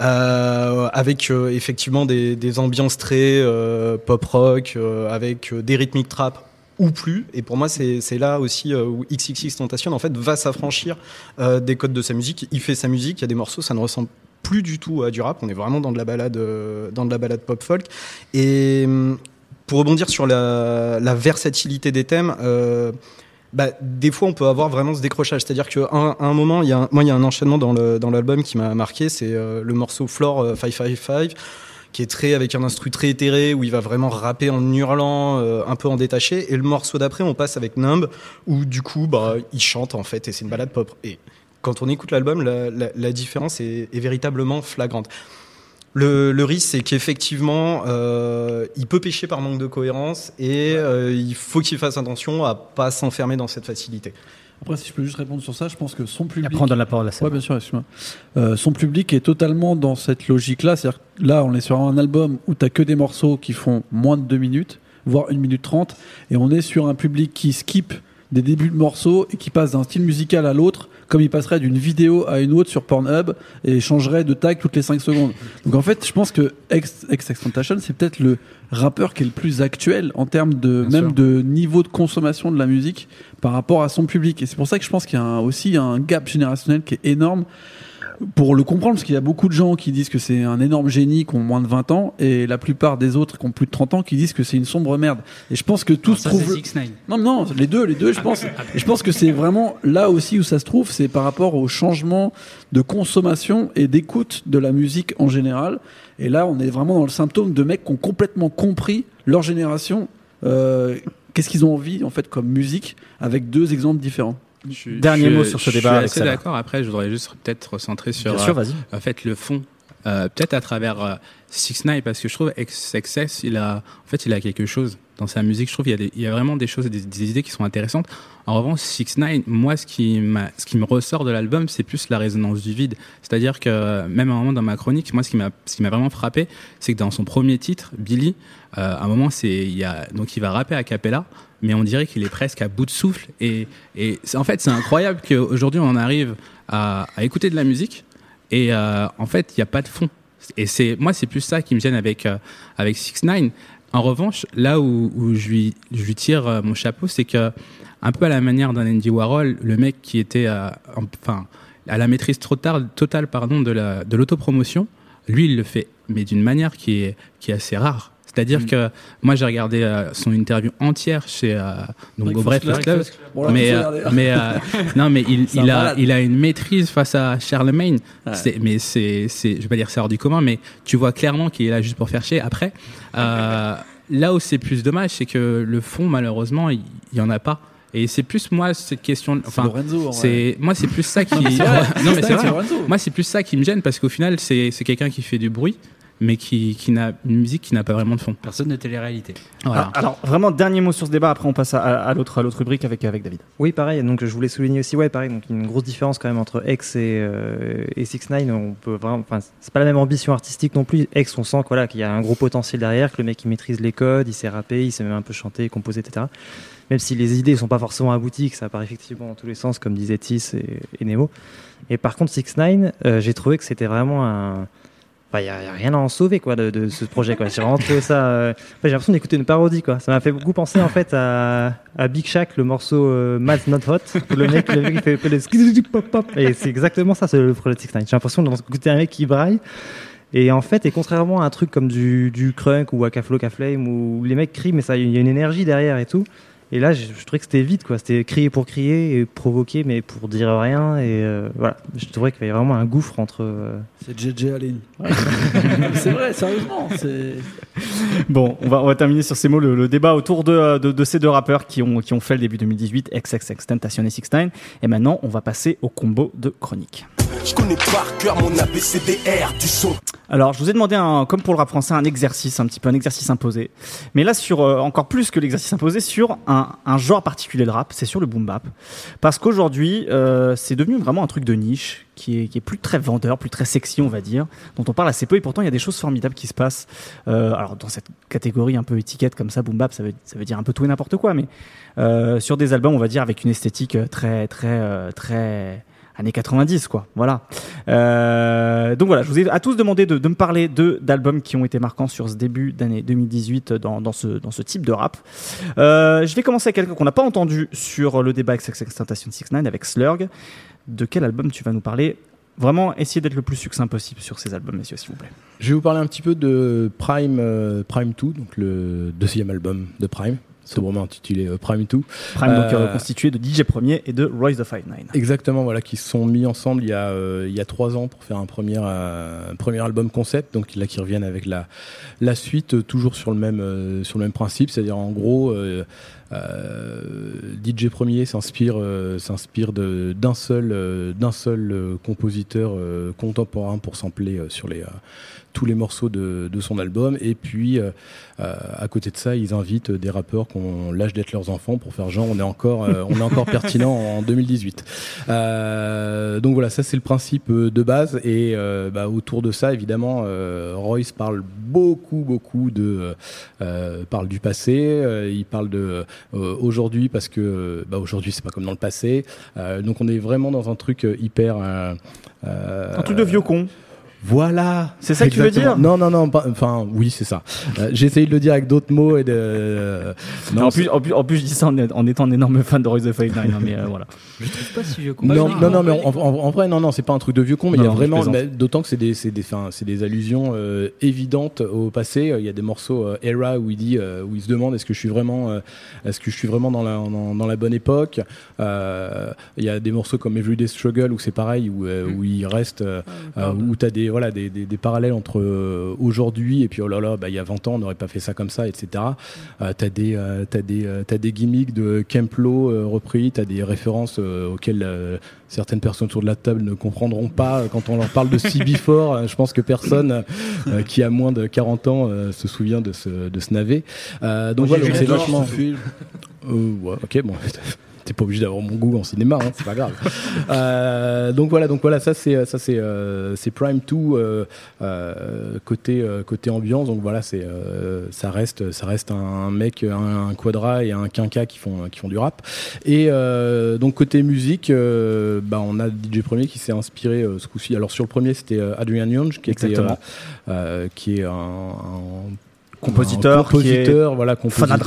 Euh, avec euh, effectivement des, des ambiances très euh, pop rock, euh, avec euh, des rythmiques trap ou plus, et pour moi c'est, c'est là aussi euh, où XXXTentacion en fait va s'affranchir euh, des codes de sa musique. Il fait sa musique, il y a des morceaux, ça ne ressemble plus du tout à du rap, on est vraiment dans de la balade, euh, dans de la balade pop folk. Et pour rebondir sur la, la versatilité des thèmes, euh, bah, des fois on peut avoir vraiment ce décrochage, c'est-à-dire qu'à un, à un moment, il y a un, moi il y a un enchaînement dans, le, dans l'album qui m'a marqué, c'est euh, le morceau Floor euh, cinq cent cinquante-cinq qui est très, avec un instru très éthéré où il va vraiment rapper en hurlant, euh, un peu en détaché, et le morceau d'après on passe avec Numb où du coup bah, il chante en fait et c'est une balade pop, et quand on écoute l'album la, la, la différence est, est véritablement flagrante. Le, le risque, c'est qu'effectivement, euh, il peut pécher par manque de cohérence et euh, il faut qu'il fasse attention à pas s'enfermer dans cette facilité. Après, si je peux juste répondre sur ça, je pense que son public... Prendre la parole à ça. Ouais, bien sûr, excuse-moi. Euh, son public est totalement dans cette logique-là. C'est-à-dire que là, on est sur un album où t'as que des morceaux qui font moins de deux minutes, voire une minute trente, et on est sur un public qui skip des débuts de morceaux et qui passe d'un style musical à l'autre, comme il passerait d'une vidéo à une autre sur Pornhub et changerait de tag toutes les cinq secondes. Donc en fait, je pense que XXXTentacion, c'est peut-être le rappeur qui est le plus actuel en termes de, bien même sûr, de niveau de consommation de la musique par rapport à son public. Et c'est pour ça que je pense qu'il y a un, aussi un gap générationnel qui est énorme pour le comprendre, parce qu'il y a beaucoup de gens qui disent que c'est un énorme génie, qui ont moins de vingt ans, et la plupart des autres qui ont plus de trente ans qui disent que c'est une sombre merde. Et je pense que tout non, se trouve... six nine. Non, non, les deux, les deux, je pense. Et je pense que c'est vraiment là aussi où ça se trouve, c'est par rapport au changement de consommation et d'écoute de la musique en général. Et là, on est vraiment dans le symptôme de mecs qui ont complètement compris leur génération, euh, qu'est-ce qu'ils ont envie, en fait, comme musique, avec deux exemples différents. Je, Dernier je, mot sur ce je débat. Je suis assez d'accord. Là. Après, je voudrais juste peut-être recentrer sur Bien sûr, euh, vas-y. en fait le fond, euh, peut-être à travers euh, six nine, parce que je trouve X X X, il a en fait il a quelque chose dans sa musique. Je trouve il y a des, il y a vraiment des choses, des, des idées qui sont intéressantes. En revanche, six nine, moi ce qui m'a, ce qui me ressort de l'album, c'est plus la résonance du vide. C'est-à-dire que même à un moment dans ma chronique, moi ce qui m'a, ce qui m'a vraiment frappé, c'est que dans son premier titre, Billy, euh, à un moment c'est il y a donc il va rapper a cappella, mais on dirait qu'il est presque à bout de souffle. Et, et en fait, c'est incroyable qu'aujourd'hui, on arrive à, à écouter de la musique et euh, en fait, il n'y a pas de fond. Et c'est, moi, c'est plus ça qui me gêne avec, euh, avec six nine. En revanche, là où, où je, lui, je lui tire euh, mon chapeau, c'est que, un peu à la manière d'un Andy Warhol, le mec qui était euh, enfin, à la maîtrise trop tard, totale pardon, de, la, de l'autopromotion, lui, il le fait, mais d'une manière qui est, qui est assez rare. C'est-à-dire mmh. que moi j'ai regardé euh, son interview entière chez euh, donc au Breakfast Club, bon, mais euh, mais euh, non mais il, il a malade. il a une maîtrise face à Charlemagne, ouais. c'est, mais c'est c'est je vais pas dire c'est hors du commun, mais tu vois clairement qu'il est là juste pour faire chier. Après euh, là où c'est plus dommage, c'est que le fond malheureusement il y, y en a pas. Et c'est plus moi cette question, enfin c'est, Lorenzo, c'est moi c'est plus ça qui non mais c'est, vrai. Non, mais c'est, c'est vrai. Moi c'est plus ça qui me gêne, parce qu'au final c'est c'est quelqu'un qui fait du bruit, mais qui, qui n'a une musique qui n'a pas vraiment de fond. Personne de télé-réalité. Voilà. Ah, alors vraiment dernier mot sur ce débat. Après on passe à, à, à l'autre à l'autre rubrique avec avec David. Oui, pareil. Donc je voulais souligner aussi, ouais, pareil. Donc une grosse différence quand même entre X et euh, et six nine. On peut vraiment, enfin c'est pas la même ambition artistique non plus. X, on sent que, voilà, qu'il y a un gros potentiel derrière, que le mec il maîtrise les codes, il sait rapper, il sait même un peu chanter, composer, et cetera. Même si les idées sont pas forcément abouties, que ça part effectivement dans tous les sens, comme disaient Tis et, et Nemo. Et par contre, six nine, euh, j'ai trouvé que c'était vraiment un. Enfin, il n'y a, a rien à en sauver, quoi, de, de ce projet, quoi. J'ai vraiment trouvé ça. Euh... Enfin, j'ai l'impression d'écouter une parodie, quoi. Ça m'a fait beaucoup penser, en fait, à, à Big Shaq, le morceau euh, Mad's Not Hot, où le mec, il fait le pop pop. Et c'est exactement ça, c'est le projet de six nine. J'ai l'impression d'écouter un mec qui braille. Et en fait, et contrairement à un truc comme du, du Crunk ou Akaflo Kaflame, où les mecs crient, mais ça, il y a une énergie derrière et tout. Et là, je, je trouvais que c'était vide, quoi. C'était crier pour crier et provoquer, mais pour dire rien. Et euh, voilà, je trouvais qu'il y avait vraiment un gouffre entre. Euh... C'est J J Allen. Ouais. C'est vrai, sérieusement. C'est... Bon, on va on va terminer sur ces mots le, le débat autour de, de de ces deux rappeurs qui ont qui ont fait le début deux mille dix-huit, XXXTentacion et six nine. Et maintenant, on va passer au combo de chronique. Je connais par cœur mon A B C D R du son. Alors, je vous ai demandé, un, comme pour le rap français, un exercice, un petit peu un exercice imposé. Mais là, sur euh, encore plus que l'exercice imposé, sur un, un genre particulier de rap, c'est sur le boom bap. Parce qu'aujourd'hui, euh, c'est devenu vraiment un truc de niche, qui est, qui est plus très vendeur, plus très sexy, on va dire, dont on parle assez peu. Et pourtant, il y a des choses formidables qui se passent. Euh, alors, dans cette catégorie un peu étiquette comme ça, boom bap, ça veut, ça veut dire un peu tout et n'importe quoi. Mais euh, sur des albums, on va dire, avec une esthétique très, très, euh, très... années quatre-vingt-dix, quoi. Voilà. Euh, donc voilà, je vous ai à tous demandé de, de me parler de, d'albums qui ont été marquants sur ce début d'année deux mille dix-huit dans, dans, ce, dans ce type de rap. Euh, je vais commencer avec quelqu'un qu'on n'a pas entendu sur le débat XXXTentacion six nine avec Slurg. De quel album tu vas nous parler ? Vraiment, essayez d'être le plus succinct possible sur ces albums, messieurs, s'il vous plaît. Je vais vous parler un petit peu de Prime, euh, Prime deux, donc le deuxième album de Prime. Sobrement intitulé euh, Prime deux. Prime, euh, donc euh, constitué de D J Premier et de Royce the five nine. Exactement, voilà, qui se sont mis ensemble il y a euh, il y a trois ans pour faire un premier euh, un premier album concept. Donc là, qui reviennent avec la la suite, euh, toujours sur le même euh, sur le même principe, c'est-à-dire en gros. Euh, Euh, D J Premier s'inspire, euh, s'inspire de, d'un seul, euh, d'un seul euh, compositeur euh, contemporain pour sampler euh, sur les, euh, tous les morceaux de, de son album. Et puis, euh, euh, à côté de ça, ils invitent des rappeurs qui ont l'âge d'être leurs enfants pour faire genre on est encore, euh, on est encore pertinent en deux mille dix-huit. Euh, donc voilà, ça c'est le principe de base. Et euh, bah, autour de ça, évidemment, euh, Royce parle beaucoup, beaucoup de, euh, parle du passé. Euh, il parle de Euh, aujourd'hui, parce que bah, aujourd'hui c'est pas comme dans le passé, euh, donc on est vraiment dans un truc hyper euh, euh, un truc de vieux con. Voilà, c'est ça exactement. Que tu veux dire ? Non, non, non. Enfin, oui, c'est ça. Euh, j'ai essayé de le dire avec d'autres mots et de. Euh, non, en plus, en plus, en plus, je dis ça en, en étant un énorme fan de Royce the five nine. Mais euh, voilà. Je trouve pas si vieux con. Non, non, non, mais en, en, en vrai, non, non, c'est pas un truc de vieux con, mais il y a vraiment, bah, d'autant que c'est des, c'est des, enfin, c'est des allusions euh, évidentes au passé. Il y a des morceaux euh, era où il dit, euh, où il se demande est-ce que je suis vraiment, euh, est-ce que je suis vraiment dans la, dans, dans la bonne époque. Euh, il y a des morceaux comme Everyday Struggle où c'est pareil, où, euh, où il reste, euh, euh, où t'as des Voilà, des, des, des parallèles entre euh, aujourd'hui et puis oh là là, bah, il y a vingt ans, on n'aurait pas fait ça comme ça, et cetera. Euh, t'as des, euh, t'as des, euh, t'as des gimmicks de Kemplo euh, repris, t'as des références euh, auxquelles euh, certaines personnes autour de la table ne comprendront pas euh, quand on leur parle de C B quatre. euh, je pense que personne euh, qui a moins de quarante ans euh, se souvient de ce, de ce navet. Euh, donc Moi, voilà, c'est vachement. euh, ouais, ok, bon. T'es pas obligé d'avoir mon goût en cinéma, hein, c'est pas grave. euh, donc voilà, donc voilà, ça c'est ça c'est euh, c'est Prime deux euh, euh, côté euh, côté ambiance. Donc voilà, c'est euh, ça reste ça reste un mec, un, un Quadra et un Quinca qui font qui font du rap. Et euh, donc côté musique, euh, bah on a D J Premier qui s'est inspiré euh, ce coup-ci. Alors sur le premier, c'était euh, Adrian Young qui était euh, euh, qui est un, un compositeur, compositeur qui voilà, compositeur,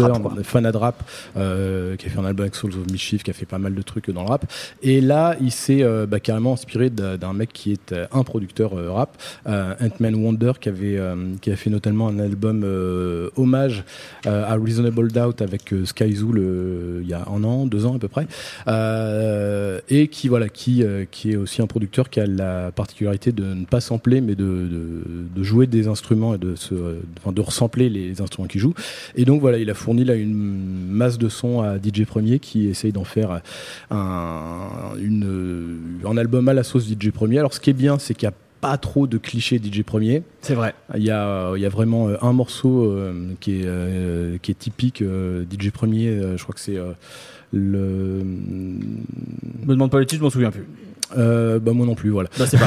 fan à rap, euh, qui a fait un album avec Souls of Mischief, qui a fait pas mal de trucs dans le rap. Et là, il s'est euh, bah, carrément inspiré d'un mec qui est un producteur euh, rap, euh, Ant-Man Wonder, qui avait, euh, qui a fait notamment un album euh, hommage euh, à Reasonable Doubt avec euh, Sky Zoo le, il y a un an, deux ans à peu près, euh, et qui voilà, qui, euh, qui est aussi un producteur qui a la particularité de ne pas sampler, mais de, de, de jouer des instruments et de se, de, de ressampler les instruments qu'il joue. Et donc voilà, il a fourni là une masse de sons à D J Premier qui essaye d'en faire un, une, un album à la sauce D J Premier. Alors ce qui est bien, c'est qu'il y a pas trop de clichés D J Premier. C'est vrai. Il y a, il y a vraiment un morceau euh, qui, est, euh, qui est typique euh, D J Premier. Euh, je crois que c'est euh, le. Me demande pas le titre, je m'en souviens plus. Euh, bah moi non plus, voilà. Non, c'est pas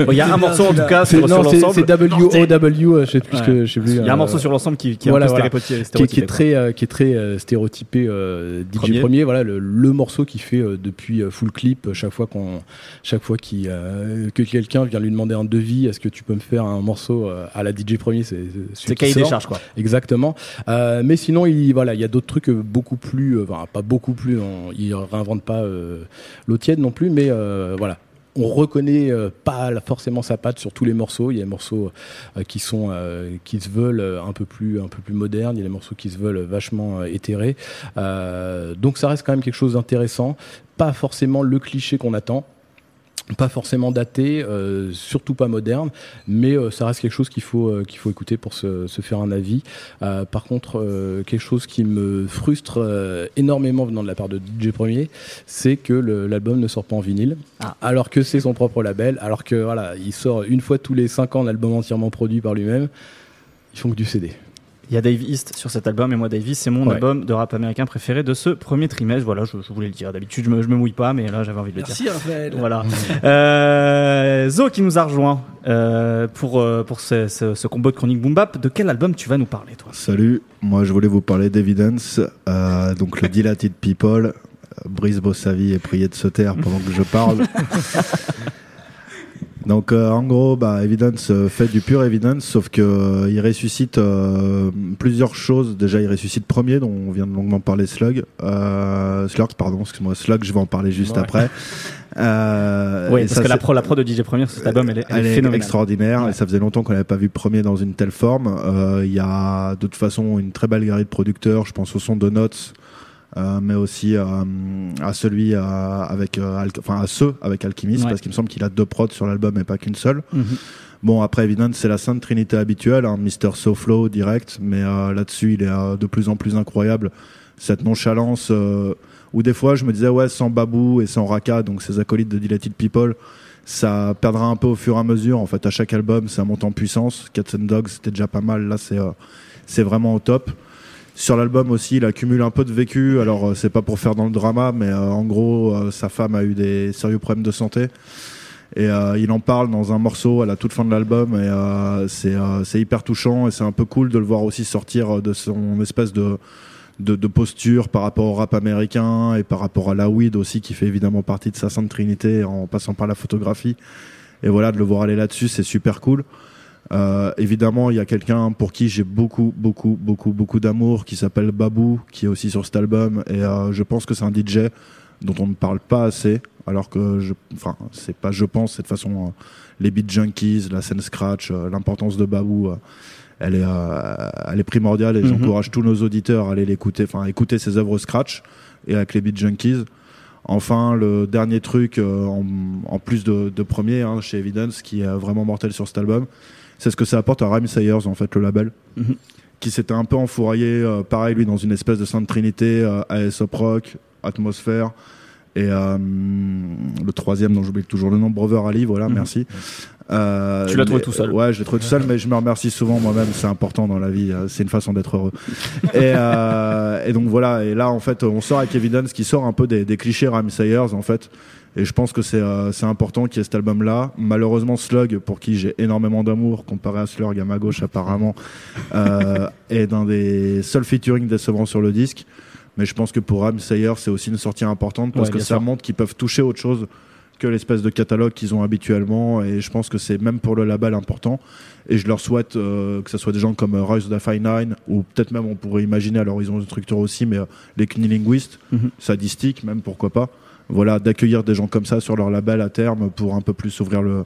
il bon, y a c'est un morceau en tout cas c'est, sur, non, sur l'ensemble. C'est, c'est W O W, euh, je sais plus ouais. que je sais plus. Il y a un euh, morceau sur l'ensemble qui, qui est voilà, un peu voilà. stéréotypé, stéréotypé qui, est, qui est très, euh, qui est très euh, stéréotypé. Euh, D J Premier, premier voilà le, le morceau qui fait euh, depuis euh, full clip chaque fois qu'on, chaque fois qu'il, euh, que quelqu'un vient lui demander un devis, est-ce que tu peux me faire un morceau euh, à la D J Premier, c'est c'est, c'est cahier des charges quoi. Exactement. Euh, mais sinon il voilà il y a d'autres trucs beaucoup plus, euh, enfin pas beaucoup plus, on, il réinvente pas euh, l'eau tiède non plus, mais euh, voilà, on reconnaît euh, pas forcément sa patte sur tous les morceaux. Il y a des morceaux euh, qui sont euh, qui se veulent euh, un peu plus un peu plus modernes. Il y a des morceaux qui se veulent euh, vachement euh, éthérés. Euh, donc ça reste quand même quelque chose d'intéressant. Pas forcément le cliché qu'on attend. Pas forcément daté, euh, surtout pas moderne, mais euh, ça reste quelque chose qu'il faut euh, qu'il faut écouter pour se, se faire un avis. Euh, par contre, euh, quelque chose qui me frustre euh, énormément venant de la part de D J Premier, c'est que le, l'album ne sort pas en vinyle, ah. alors que c'est son propre label, alors que voilà, il sort une fois tous les cinq ans un album entièrement produit par lui-même. Ils font que du C D. Il y a Dave East sur cet album, et moi, Dave East, c'est mon ouais. album de rap américain préféré de ce premier trimestre. Voilà, je, je voulais le dire. D'habitude, je me, je me mouille pas, mais là, j'avais envie de Merci le dire. Merci, Raphaël. Voilà. euh, Zo qui nous a rejoint euh, pour, pour ce, ce, ce combo de chronique Boom Bap. De quel album tu vas nous parler, toi ? Salut, moi, je voulais vous parler d'Evidence, euh, donc le Dilated People. Brice Bossavie est prié de se taire pendant que je parle. Donc euh, en gros, bah, Evidence euh, fait du pur Evidence, sauf qu'il euh, ressuscite euh, plusieurs choses. Déjà, il ressuscite premier, dont on vient de longuement parler Slug. Euh, Slurg, pardon, excuse-moi, Slug, je vais en parler juste ouais. après. Euh, oui, parce ça, que la prod, la prod de D J Premier sur cet album, elle est, elle elle est phénoménale. Extraordinaire, ouais. et ça faisait longtemps qu'on n'avait pas vu Premier dans une telle forme. Il euh, y a de toute façon une très belle galerie de producteurs, je pense au son de Notes. Euh, mais aussi euh, à celui euh, avec euh, Al- enfin à ceux avec Alchemist ouais. parce qu'il me semble qu'il a deux prods sur l'album et pas qu'une seule. Mm-hmm. Bon, après évidemment c'est la sainte trinité habituelle, hein, Mister SoFlo direct, mais euh, là-dessus il est euh, de plus en plus incroyable, cette nonchalance euh, où des fois je me disais ouais, sans Babou et sans Raka, donc ces acolytes de Dilated People, ça perdra un peu au fur et à mesure. En fait, à chaque album ça monte en puissance. Cats and Dogs c'était déjà pas mal, là c'est euh, c'est vraiment au top. Sur l'album aussi, il accumule un peu de vécu. Alors, euh, c'est pas pour faire dans le drama, mais euh, en gros, euh, sa femme a eu des sérieux problèmes de santé. Et euh, il en parle dans un morceau à la toute fin de l'album. Et euh, c'est, euh, c'est hyper touchant. Et c'est un peu cool de le voir aussi sortir de son espèce de, de, de posture par rapport au rap américain et par rapport à la weed aussi, qui fait évidemment partie de sa sainte trinité en passant par la photographie. Et voilà, de le voir aller là-dessus, c'est super cool. Euh, évidemment, il y a quelqu'un pour qui j'ai beaucoup, beaucoup, beaucoup, beaucoup d'amour, qui s'appelle Babou, qui est aussi sur cet album. Et euh, je pense que c'est un D J dont on ne parle pas assez. Alors que, je, enfin, c'est pas, je pense, c'est de façon euh, les beat junkies, la scène scratch, euh, l'importance de Babou, euh, elle est, euh, elle est primordiale. Et mm-hmm. j'encourage tous nos auditeurs à aller l'écouter, enfin, écouter ses œuvres scratch et avec les beat junkies. Enfin, le dernier truc euh, en, en plus de, de premier hein, chez Evidence, qui est vraiment mortel sur cet album. C'est ce que ça apporte à Rhyme Sayers, en fait, le label, mm-hmm. qui s'était un peu enfouraillé, euh, pareil, lui, dans une espèce de sainte trinité, euh, A S O P Rock, Atmosphère, et euh, le troisième dont j'oublie toujours le nom, Brother Ali, voilà, mm-hmm. merci. Euh, tu l'as trouvé mais, tout seul. Ouais, je l'ai trouvé tout seul, mais je me remercie souvent moi-même, c'est important dans la vie, c'est une façon d'être heureux. et, euh, et donc voilà, et là, en fait, on sort avec Evidence qui sort un peu des, des clichés Rhyme Sayers, en fait. Et je pense que c'est, euh, c'est important qu'il y ait cet album-là. Malheureusement, Slug, pour qui j'ai énormément d'amour, comparé à Slurg, à ma gauche apparemment, euh, est d'un des seuls featuring décevants sur le disque. Mais je pense que pour Rhyme Sayers, c'est aussi une sortie importante parce ouais, que ça sûr. montre qu'ils peuvent toucher autre chose que l'espèce de catalogue qu'ils ont habituellement. Et je pense que c'est même pour le label important. Et je leur souhaite euh, que ce soit des gens comme euh, Royce da Fine Nine, ou peut-être même on pourrait imaginer, alors ils ont une structure aussi, mais euh, les Knilinguistes, mm-hmm. Sadistic, même pourquoi pas. Voilà, d'accueillir des gens comme ça sur leur label à terme pour un peu plus ouvrir le,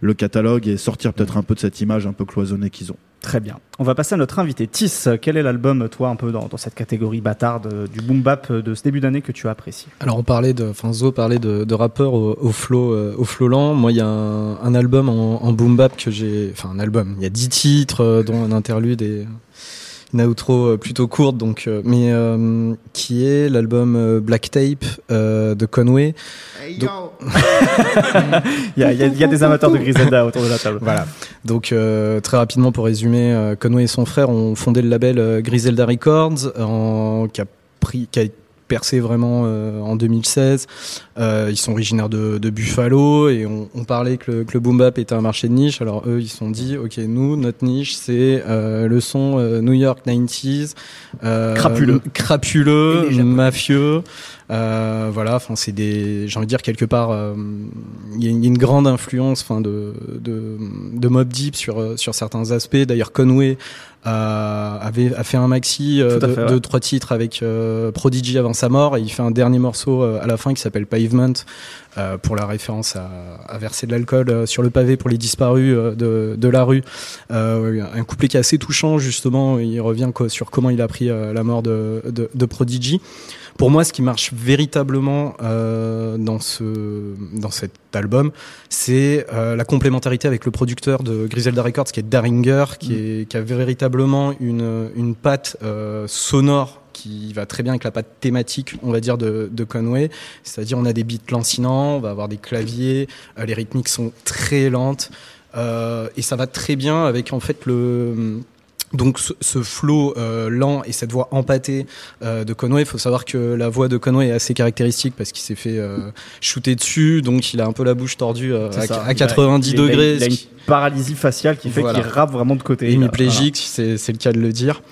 le catalogue et sortir peut-être un peu de cette image un peu cloisonnée qu'ils ont. Très bien. On va passer à notre invité. Tis, quel est l'album, toi, un peu dans, dans cette catégorie bâtarde du boom bap de ce début d'année que tu as apprécié ? Alors, on parlait de, enfin, Zo parlait de, de rappeurs au, au flow, euh, au flow lent. Moi, il y a un, un album en, en boom bap que j'ai, enfin, un album. Il y a dix titres, euh, dont un interlude et une outro plutôt courte, donc, mais euh, qui est l'album Black Tape euh, de Conway. Hey yo. Il y a, y a, y a des amateurs de Griselda autour de la table. Voilà. Donc euh, très rapidement pour résumer, euh, Conway et son frère ont fondé le label euh, Griselda Records, en, qui a pris, qui a percé vraiment euh, en deux mille seize. Euh, ils sont originaires de, de Buffalo et on, on parlait que le, que le boom bap était un marché de niche. Alors eux, ils se sont dit, ok, nous, notre niche, c'est euh, le son euh, New York quatre-vingt-dix, euh, crapuleux, crapuleux, mafieux. Euh, voilà, enfin, c'est des, j'ai envie de dire quelque part, il euh, y a une grande influence, enfin, de, de, de Mobb Deep sur sur certains aspects. D'ailleurs, Conway euh, avait a fait un maxi euh, de, fait, ouais. de trois titres avec euh, Prodigy avant sa mort, et il fait un dernier morceau euh, à la fin qui s'appelle Pavement euh, pour la référence à, à verser de l'alcool euh, sur le pavé pour les disparus euh, de de la rue. Euh, un couplet qui est assez touchant, justement. Il revient quoi, sur comment il a pris euh, la mort de, de de Prodigy. Pour moi, ce qui marche véritablement euh, dans ce dans cet album, c'est euh, la complémentarité avec le producteur de Griselda Records, qui est Daringer, qui, est, qui a véritablement une une patte euh, sonore qui va très bien avec la patte thématique, on va dire, de, de Conway. C'est-à-dire, on a des beats lancinants, on va avoir des claviers, euh, les rythmiques sont très lentes, euh, et ça va très bien avec, en fait, le... Donc ce, ce flow euh, lent et cette voix empâtée euh, de Conway. Il faut savoir que la voix de Conway est assez caractéristique parce qu'il s'est fait euh, shooter dessus, donc il a un peu la bouche tordue euh, à, à quatre-vingt-dix il a, degrés. Il a, il a une paralysie faciale qui fait voilà. qu'il rappe vraiment de côté. Hémiplégique, c'est, c'est le cas de le dire.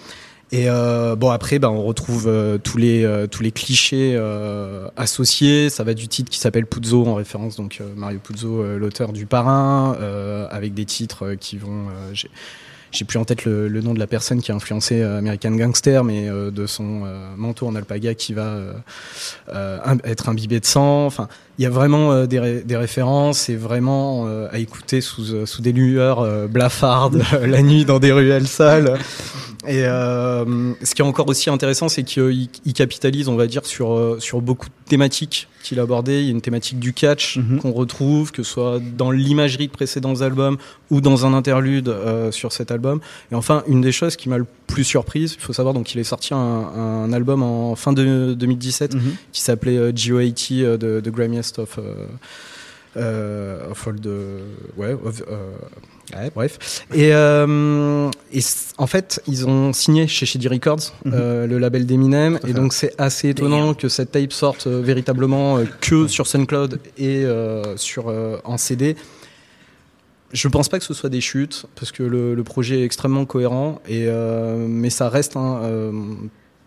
Et euh, bon, après, ben, on retrouve euh, tous les euh, tous les clichés euh, associés. Ça va du titre qui s'appelle Puzo, en référence donc euh, Mario Puzo, euh, l'auteur du Parrain, euh, avec des titres euh, qui vont. Euh, j'ai... J'ai plus en tête le, le nom de la personne qui a influencé American Gangster, mais euh, de son euh, manteau en alpaga qui va euh, euh, être imbibé de sang. Enfin, il y a vraiment euh, des, ré- des références et vraiment euh, à écouter sous, euh, sous des lueurs euh, blafardes la nuit dans des ruelles sales. Et euh, ce qui est encore aussi intéressant, c'est qu'il il capitalise, on va dire, sur sur beaucoup de thématiques qu'il abordait. Il y a une thématique du catch mm-hmm. qu'on retrouve, que ce soit dans l'imagerie de précédents albums ou dans un interlude euh, sur cet album. Et enfin, une des choses qui m'a le plus surprise, il faut savoir, donc il est sorti un, un album en fin de deux mille dix-sept mm-hmm. qui s'appelait euh, G O eighty, euh, the, the Grimiest of... Euh, euh, of all the... Ouais... Of, euh, Ouais, bref. Et, euh, et en fait, ils ont signé chez Shady Records, mm-hmm. euh, le label d'Eminem. Et donc, c'est assez étonnant que cette tape sorte euh, véritablement euh, que sur SoundCloud et euh, sur, euh, en C D. Je pense pas que ce soit des chutes, parce que le, le projet est extrêmement cohérent. Et, euh, mais ça reste un... Euh,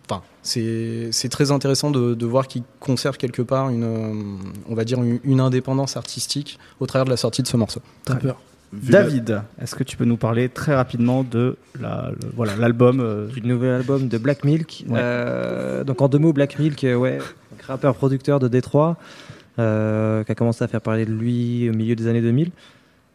Enfin, c'est, c'est très intéressant de, de voir qu'il conserve quelque part une, on va dire, une, une indépendance artistique au travers de la sortie de ce morceau. T'as peur. Vu David, la... est-ce que tu peux nous parler très rapidement de la, le, voilà, l'album euh... du nouvel album de Black Milk ouais. euh, Donc en deux mots, Black Milk, ouais, rappeur producteur de Détroit, euh, qui a commencé à faire parler de lui au milieu des années deux mille.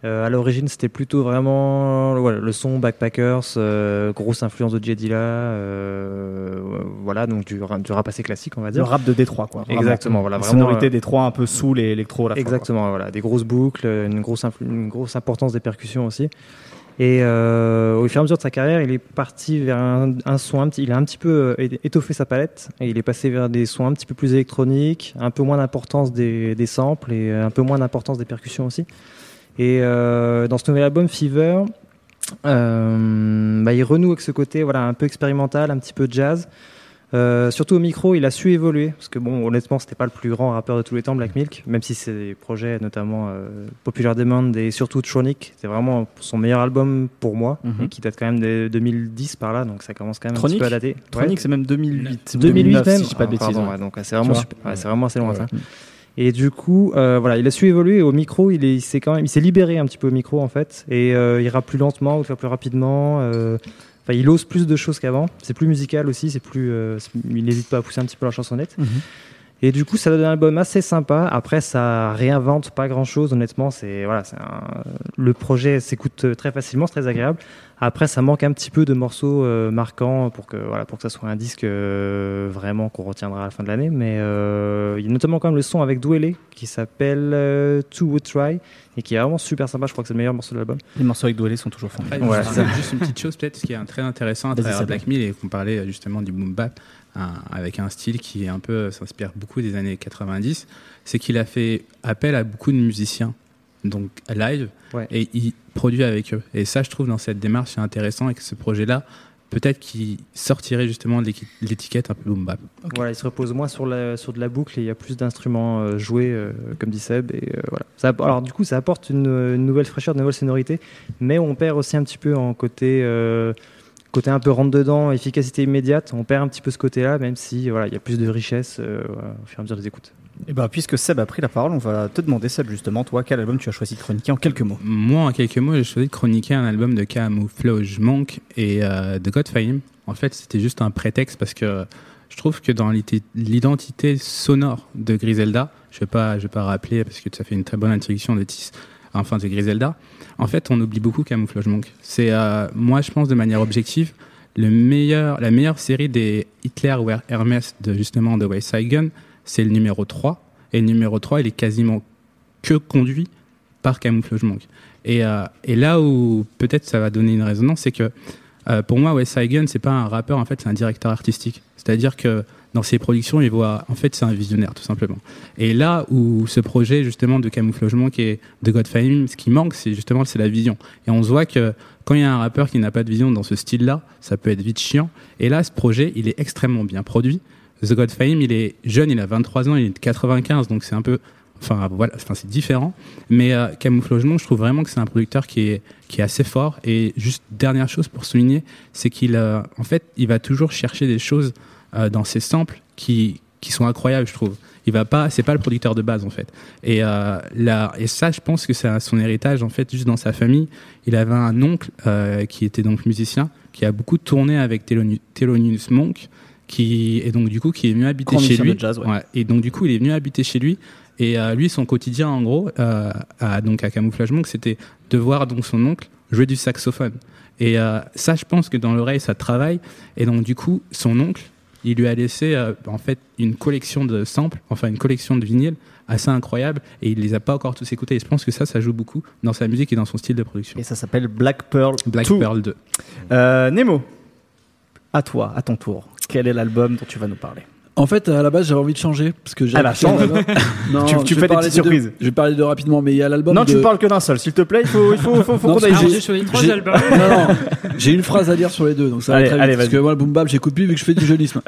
Euh, à l'origine, c'était plutôt vraiment voilà, le son Backpackers, euh, grosse influence de J Dilla, euh, voilà, donc du, du rap assez classique, on va dire. Le rap de Détroit, quoi. Exactement, voilà. La sonorité euh, Détroit un peu soul et électro à la fois. Exactement, quoi. Voilà, des grosses boucles, une grosse, influ- une grosse importance des percussions aussi. Et euh, au fur et à mesure de sa carrière, il est parti vers un, un son, un petit, il a un petit peu euh, étoffé sa palette, et il est passé vers des sons un petit peu plus électroniques, un peu moins d'importance des, des samples et un peu moins d'importance des percussions aussi. Et euh, dans ce nouvel album Fever, euh, bah, il renoue avec ce côté voilà, un peu expérimental, un petit peu jazz. Euh, surtout au micro, il a su évoluer. Parce que, bon, honnêtement, c'était pas le plus grand rappeur de tous les temps, Black Milk, même si ses projets, notamment euh, Popular Demand et surtout Tronic, c'était vraiment son meilleur album pour moi, mm-hmm. et qui date quand même de deux mille dix par là, donc ça commence quand même Tronic, un petit peu à dater. Tronic, ouais. C'est même deux mille huit. deux mille huit, deux mille neuf, même. Si je dis pas de bêtises. Ah, pardon, ouais, donc, c'est, vraiment super, ouais, c'est vraiment assez lointain. Ouais. Et du coup, euh, voilà, il a su évoluer au micro. Il, est, il s'est quand même, il s'est libéré un petit peu au micro en fait. Et euh, il rappe plus lentement, ou faire plus rapidement. Euh, enfin, il ose plus de choses qu'avant. C'est plus musical aussi. C'est plus, euh, il n'hésite pas à pousser un petit peu la chansonnette. Mm-hmm. Et du coup, ça donne un album assez sympa. Après, ça réinvente pas grand-chose, honnêtement. C'est, voilà, c'est un... Le projet s'écoute très facilement, c'est très agréable. Après, ça manque un petit peu de morceaux euh, marquants pour que, voilà, pour que ça soit un disque euh, vraiment qu'on retiendra à la fin de l'année. Mais euh, il y a notamment quand même le son avec Dwele qui s'appelle euh, Two Would Try et qui est vraiment super sympa. Je crois que c'est le meilleur morceau de l'album. Les morceaux avec Dwele sont toujours fun. Ah, voilà, c'est juste une petite chose peut-être, ce qui est très intéressant à travers Black Mill et qu'on parlait justement du boom bap. Avec un style qui est un peu, s'inspire beaucoup des années quatre-vingt-dix, c'est qu'il a fait appel à beaucoup de musiciens, donc live, ouais. Et il produit avec eux. Et ça, je trouve, dans cette démarche, c'est intéressant et que ce projet-là, peut-être qu'il sortirait justement de l'étiquette un peu boom bap. Okay. Voilà, il se repose moins sur, la, sur de la boucle et il y a plus d'instruments euh, joués, euh, comme dit Seb. Et, euh, voilà. Ça, alors du coup, ça apporte une, une nouvelle fraîcheur, de nouvelles sonorités, mais on perd aussi un petit peu en côté... Euh, côté un peu rentre-dedans, efficacité immédiate, on perd un petit peu ce côté-là, même si voilà, il y a plus de richesse euh, voilà, au fur et à mesure des écoutes. Et ben, puisque Seb a pris la parole, on va te demander, Seb, justement, toi, quel album tu as choisi de chroniquer en quelques mots ? Moi, en quelques mots, j'ai choisi de chroniquer un album de Camouflage Monk et euh, de Godfame. En fait, c'était juste un prétexte parce que je trouve que dans l'identité sonore de Griselda, je ne vais, vais pas rappeler parce que ça fait une très bonne introduction de Tis, enfin de Griselda, en fait, on oublie beaucoup Camouflage Monk. C'est, euh, moi, je pense, de manière objective, le meilleur, la meilleure série des Hitler Wear Hermès, de, justement, de Wayside Gun, c'est le numéro trois. Et le numéro trois, il est quasiment que conduit par Camouflage Monk. Et, euh, et là où, peut-être, ça va donner une résonance, c'est que, euh, pour moi, Wayside Gun, c'est pas un rappeur, en fait, c'est un directeur artistique. C'est-à-dire que, dans ses productions, il voit... En fait, c'est un visionnaire, tout simplement. Et là où ce projet, justement, de camouflagement qui est de Godfame, ce qui manque, c'est justement c'est la vision. Et on se voit que quand il y a un rappeur qui n'a pas de vision dans ce style-là, ça peut être vite chiant. Et là, ce projet, il est extrêmement bien produit. The Godfame, il est jeune, il a vingt-trois ans, il est de quatre-vingt-quinze, donc c'est un peu... Enfin, voilà, enfin, c'est différent. Mais euh, Camouflagement, je trouve vraiment que c'est un producteur qui est, qui est assez fort. Et juste, dernière chose pour souligner, c'est qu'il... Euh, en fait, il va toujours chercher des choses... Euh, dans ses samples qui qui sont incroyables, je trouve. Il va pas, c'est pas le producteur de base en fait. Et euh, là, et ça, je pense que c'est son héritage en fait, juste dans sa famille. Il avait un oncle euh, qui était donc musicien, qui a beaucoup tourné avec Thelonious Monk, qui et donc du coup qui est venu habiter Grand chez lui. Jazz, ouais. Ouais, et donc du coup, il est venu habiter chez lui. Et euh, lui, son quotidien en gros, euh, à, donc à Camouflage Monk, c'était de voir donc son oncle jouer du saxophone. Et euh, ça, je pense que dans l'oreille, ça travaille. Et donc du coup, son oncle il lui a laissé euh, en fait une collection de samples, enfin une collection de vinyles assez incroyable et il les a pas encore tous écoutés. Et je pense que ça, ça joue beaucoup dans sa musique et dans son style de production. Et ça s'appelle Black Pearl Black deux. Pearl deux. Euh, Nemo, à toi, à ton tour. Quel est l'album dont tu vas nous parler ? En fait, à la base, j'avais envie de changer parce que j'ai. Ah la change. Non, tu, tu fais des petites surprises. De, je vais parler de rapidement, mais il y a l'album. Non, de... tu parles que d'un seul, s'il te plaît. Il faut, il faut, faut, faut non, qu'on aille. J'ai, j'ai, j'ai, non, non, j'ai une phrase à dire sur les deux, donc ça va allez, très allez, vite. Vas-y. Parce que moi, le boom bap, j'écoute plus vu que je fais du jeunisme.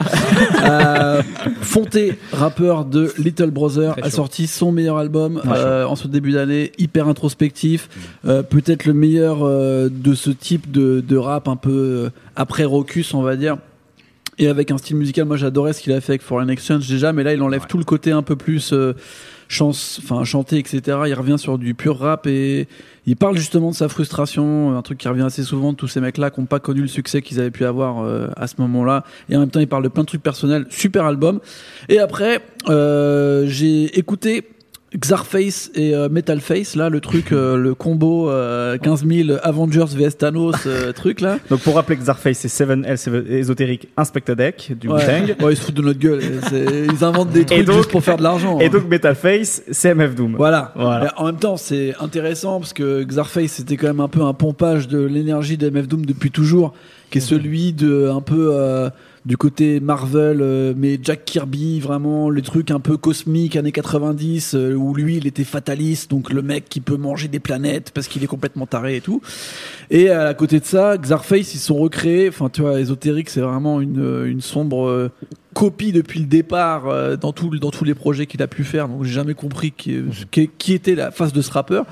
euh, Fonté, rappeur de Little Brother, très a chaud. sorti son meilleur album euh, en ce début d'année, hyper introspectif, euh, peut-être le meilleur euh, de ce type de, de rap un peu après Rocus, on va dire. Et avec un style musical, moi j'adorais ce qu'il a fait avec Foreign Exchange déjà, mais là il enlève ouais. tout le côté un peu plus euh, chance, enfin chanté, et cetera. Il revient sur du pur rap et il parle justement de sa frustration, un truc qui revient assez souvent de tous ces mecs-là qui n'ont pas connu le succès qu'ils avaient pu avoir euh, à ce moment-là. Et en même temps, il parle de plein de trucs personnels, super album. Et après, euh, j'ai écouté Xarface et euh, Metalface, là le truc, euh, le combo euh, quinze mille Avengers vs Thanos euh, truc là. Donc pour rappeler, Xarface c'est seven L ésotérique Inspectadec du Wu-Tang. Ouais, ouais, ils se foutent de notre gueule, c'est, ils inventent des trucs donc, juste pour faire de l'argent. Et hein. donc Metalface c'est M F Doom. Voilà. voilà. En même temps c'est intéressant parce que Xarface c'était quand même un peu un pompage de l'énergie de M F Doom depuis toujours, qui est celui de un peu... Euh, du côté Marvel, euh, mais Jack Kirby, vraiment, les trucs un peu cosmiques, années quatre-vingt-dix, euh, où lui, il était fataliste, donc le mec qui peut manger des planètes parce qu'il est complètement taré et tout. Et à côté de ça, Xarface, ils sont recréés, enfin, tu vois, ésotérique, c'est vraiment une, une sombre euh, copie depuis le départ euh, dans, tout, dans tous les projets qu'il a pu faire, donc j'ai jamais compris qui, qui, qui était la face de ce rappeur.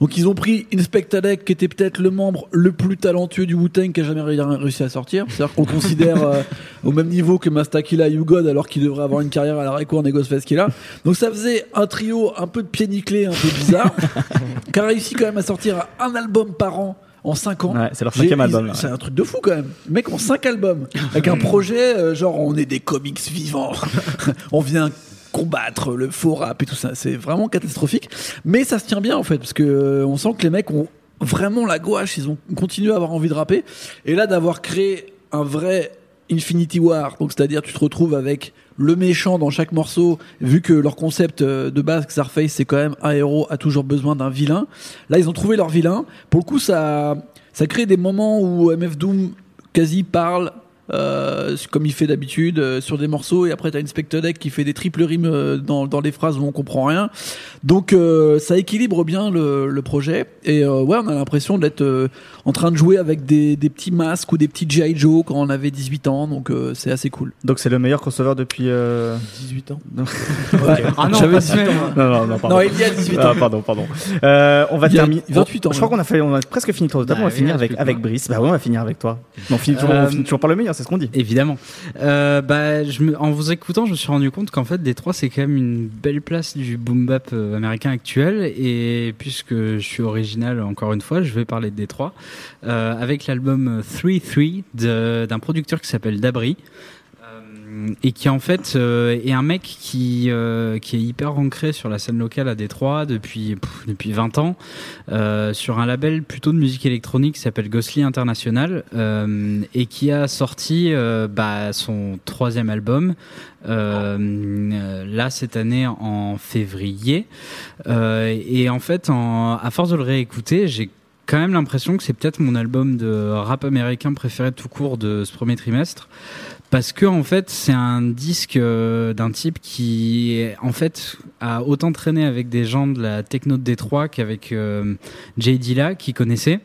Donc ils ont pris Inspectadec, qui était peut-être le membre le plus talentueux du Wu-Tang qui a jamais réussi à sortir, c'est-à-dire qu'on considère... Euh, au même niveau que Master Killa You God, alors qu'il devrait avoir une carrière à la Record et Ghostface qu'il a. Donc ça faisait un trio un peu de pieds nickelés, un peu bizarre, qui a réussi quand même à sortir un album par an en cinq ans. Ouais, c'est leur cinquième album. Là, ouais. C'est un truc de fou quand même. Mec, en cinq albums, avec un projet, euh, genre on est des comics vivants, on vient combattre le faux rap et tout ça. C'est vraiment catastrophique. Mais ça se tient bien en fait, parce que on sent que les mecs ont vraiment la gouache, ils ont continué à avoir envie de rapper. Et là, d'avoir créé un vrai Infinity War, donc c'est-à-dire tu te retrouves avec le méchant dans chaque morceau, vu que leur concept de base, Xarface, c'est quand même un héros a toujours besoin d'un vilain. Là, ils ont trouvé leur vilain. Pour le coup, ça, ça crée des moments où M F Doom quasi parle euh, comme il fait d'habitude euh, sur des morceaux, et après t'as Inspector Deck qui fait des triples rimes euh, dans dans les phrases où on comprend rien. Donc euh, ça équilibre bien le, le projet, et euh, ouais, on a l'impression d'être euh, en train de jouer avec des des petits masques ou des petits G I Joe quand on avait dix-huit ans, donc euh, c'est assez cool. Donc c'est le meilleur crossover depuis euh... dix-huit ans. Okay. Ah non, j'avais dix-huit ans. Non non non, pardon. Non, il y a dix-huit ans. Ah, pardon pardon. Euh, on va terminer vingt-huit ans. Je crois qu'on a fait on a presque fini le tour de table. Bah, on va finir avec avec pas. Brice. Bah ouais, on va finir avec toi. On finit toujours euh... on finit toujours par le meilleur. C'est ce qu'on dit. Évidemment. Euh, bah, je me, en vous écoutant, je me suis rendu compte qu'en fait, Détroit, c'est quand même une belle place du boom bap américain actuel. Et puisque je suis original, encore une fois, je vais parler de Détroit euh, avec l'album trois trois de, d'un producteur qui s'appelle Dabri. Et qui en fait euh, est un mec qui euh, qui est hyper ancré sur la scène locale à Détroit depuis pff, depuis vingt ans euh, sur un label plutôt de musique électronique qui s'appelle Ghostly International euh, et qui a sorti euh, bah, son troisième album euh, euh, là cette année en février euh, et en fait en, à force de le réécouter, j'ai quand même l'impression que c'est peut-être mon album de rap américain préféré tout court de ce premier trimestre. Parce que en fait, c'est un disque euh, d'un type qui en fait a autant traîné avec des gens de la techno de Détroit qu'avec euh, J Dilla qui connaissait.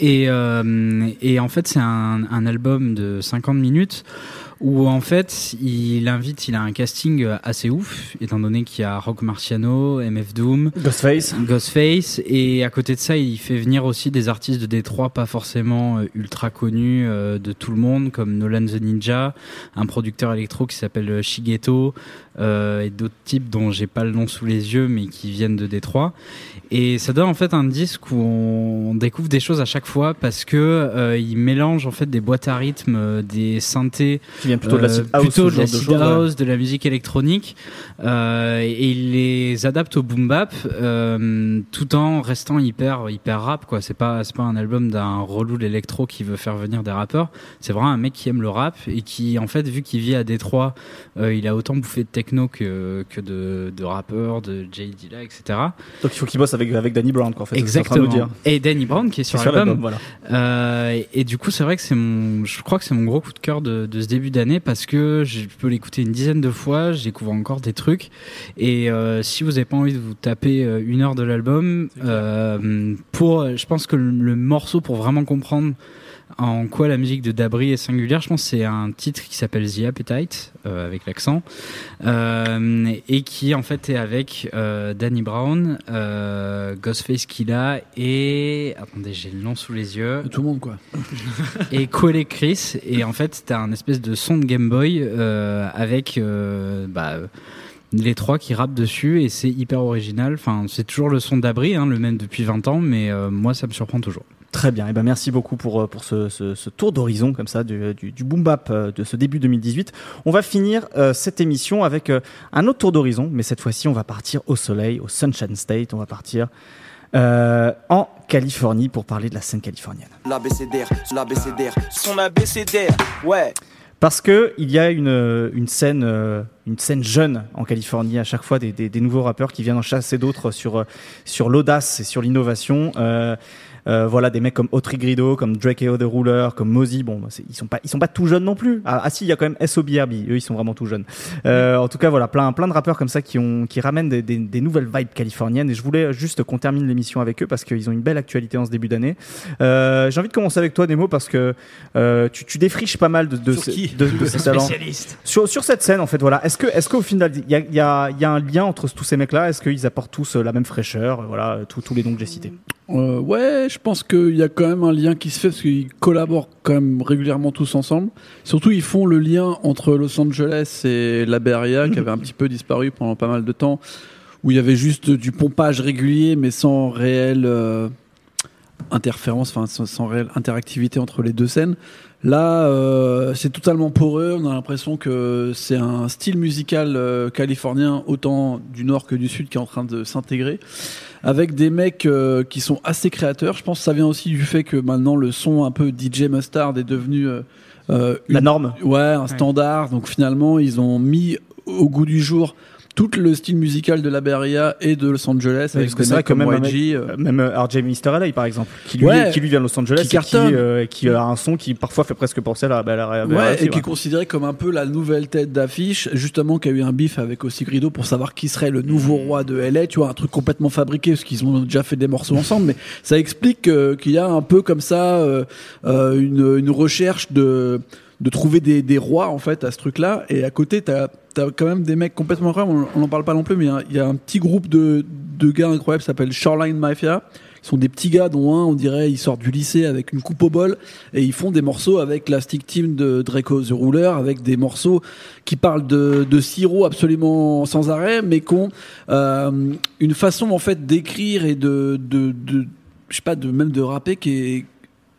Et euh, et en fait, c'est un un album de cinquante minutes où en fait, il invite, il a un casting assez ouf étant donné qu'il y a Rock Marciano, M F Doom, Ghostface, Ghostface et à côté de ça, il fait venir aussi des artistes de Détroit pas forcément ultra connus euh, de tout le monde comme Nolan the Ninja, un producteur électro qui s'appelle Shigeto euh, et d'autres types dont j'ai pas le nom sous les yeux mais qui viennent de Détroit. Et ça donne en fait un disque où on découvre des choses à chaque fois parce que euh, il mélange en fait des boîtes à rythme, des synthés qui viennent plutôt de la acid house, euh, plutôt de, la acid de, house ouais. de la musique électronique euh, et il les adapte au boom bap euh, tout en restant hyper hyper rap quoi. C'est pas c'est pas un album d'un relou de l'électro qui veut faire venir des rappeurs. C'est vraiment un mec qui aime le rap et qui en fait vu qu'il vit à Détroit, euh, il a autant bouffé de techno que que de de rappeurs, de J Dilla, et cetera. Donc il faut qu'il bosse avec avec Danny Brown quoi. En fait, exactement. Dire. Et Danny Brown qui est sur, sur l'album. Voilà. Euh, et, et du coup c'est vrai que c'est mon je crois que c'est mon gros coup de cœur de, de ce début d'année parce que je peux l'écouter une dizaine de fois, je découvre encore des trucs et euh, si vous n'avez pas envie de vous taper euh, une heure de l'album euh, pour, je pense que le, le morceau pour vraiment comprendre en quoi la musique de Dabri est singulière, je pense que c'est un titre qui s'appelle The Appetite euh, avec l'accent euh, et qui en fait est avec euh, Danny Brown, euh, Ghostface Killah et attendez j'ai le nom sous les yeux tout le monde quoi et Koele Chris et en fait t'as un espèce de son de Game Boy euh, avec euh, bah les trois qui rappent dessus et c'est hyper original. Enfin, c'est toujours le son d'Abri, hein, le même depuis vingt ans, mais euh, moi ça me surprend toujours. Très bien. Et ben merci beaucoup pour pour ce, ce, ce tour d'horizon comme ça du, du, du boom bap de ce début deux mille dix-huit. On va finir euh, cette émission avec euh, un autre tour d'horizon, mais cette fois-ci on va partir au soleil, au Sunshine State. On va partir euh, en Californie pour parler de la scène californienne. L'A B C D R, l'A B C D R, son A B C D R, ouais. Parce que il y a une une scène euh, une scène jeune en Californie à chaque fois des des, des nouveaux rappeurs qui viennent en chasser d'autres sur sur l'audace et sur l'innovation. Euh, euh, voilà des mecs comme Otri Greedo, comme Drake et The Ruler, comme Mosey. Bon, c'est, ils sont pas ils sont pas tout jeunes non plus. Ah, ah si, il y a quand même S O B R B. Eux, ils sont vraiment tout jeunes. Euh, en tout cas, voilà plein plein de rappeurs comme ça qui ont qui ramènent des, des des nouvelles vibes californiennes. Et je voulais juste qu'on termine l'émission avec eux parce qu'ils ont une belle actualité en ce début d'année. Euh, j'ai envie de commencer avec toi, Nemo, parce que euh, tu tu défriches pas mal de de de, de ces talents sur sur cette scène en fait voilà est-ce que est-ce qu'au final il y a il y a il y a un lien entre tous ces mecs là est-ce qu'ils apportent tous la même fraîcheur voilà tous tous les noms que j'ai cités euh, ouais je pense qu'il y a quand même un lien qui se fait parce qu'ils collaborent quand même régulièrement tous ensemble surtout ils font le lien entre Los Angeles et la Bay Area mmh. qui avait un petit peu disparu pendant pas mal de temps où il y avait juste du pompage régulier mais sans réel euh, interférence, enfin sans réelle interactivité entre les deux scènes. Là, euh, c'est totalement poreux. On a l'impression que c'est un style musical euh, californien, autant du nord que du sud, qui est en train de s'intégrer, avec des mecs euh, qui sont assez créateurs. Je pense que ça vient aussi du fait que maintenant le son un peu D J Mustard est devenu euh, euh, une, la norme. Ouais, un standard. Ouais. Donc finalement, ils ont mis au goût du jour tout le style musical de la Bay Area et de Los Angeles, oui, avec des mecs comme Y G, euh... même R J Mister L A par exemple, qui lui, ouais, qui lui vient de Los Angeles, qui, et qui, euh, qui a un son qui parfois fait presque penser à la Bay Area, ouais, et qui ouais. est considéré comme un peu la nouvelle tête d'affiche, justement, qui a eu un bif avec aussi Greedo pour savoir qui serait le nouveau roi de L A, tu vois, un truc complètement fabriqué parce qu'ils ont déjà fait des morceaux ensemble, mais ça explique euh, qu'il y a un peu comme ça euh, euh, une, une recherche de de trouver des, des rois en fait à ce truc là, et à côté t'as, t'as quand même des mecs complètement incroyables, on n'en parle pas non plus, mais il y, y a un petit groupe de, de gars incroyables qui s'appelle Shoreline Mafia, qui sont des petits gars dont un on dirait il sort du lycée avec une coupe au bol, et ils font des morceaux avec la Stick Team de Draco The Ruler, avec des morceaux qui parlent de, de sirop absolument sans arrêt, mais qui ont euh, une façon en fait d'écrire et de, de, de je sais pas, de, même de rapper qui est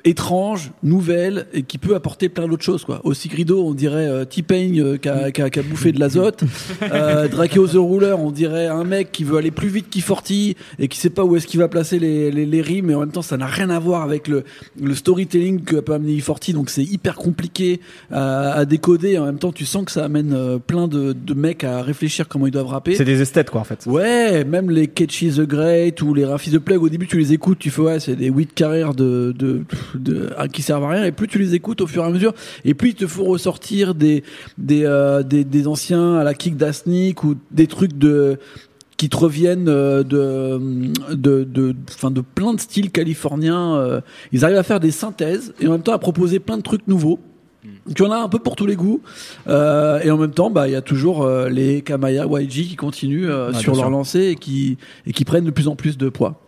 étrange, nouvelle, et qui peut apporter plein d'autres choses, quoi. Aussi Greedo, on dirait euh, T-Pain euh, qui a, qui a, qui a bouffé de l'azote. Euh, Draco The Ruler, on dirait un mec qui veut aller plus vite qu'il Forti et qui sait pas où est-ce qu'il va placer les, les, les rimes, mais en même temps, ça n'a rien à voir avec le, le storytelling que peut amener Forti, donc c'est hyper compliqué à, à décoder, et en même temps, tu sens que ça amène euh, plein de, de mecs à réfléchir comment ils doivent rapper. C'est des esthètes, quoi, en fait. Ouais, même les Catchy The Great ou les Rafi The Plague, au début, tu les écoutes, tu fais, ouais, c'est des huit carrières de, de, De, à, qui servent à rien, et plus tu les écoutes au fur et à mesure, et plus ils te font ressortir des des euh, des, des anciens à la Kick d'Asnic ou des trucs de qui te reviennent de de de enfin de plein de styles californiens. Ils arrivent à faire des synthèses et en même temps à proposer plein de trucs nouveaux. Tu en as un peu pour tous les goûts, euh, et en même temps, bah, il y a toujours euh, les Kamaya Y G qui continuent euh, ah, sur leur sûr. lancée et qui et qui prennent de plus en plus de poids.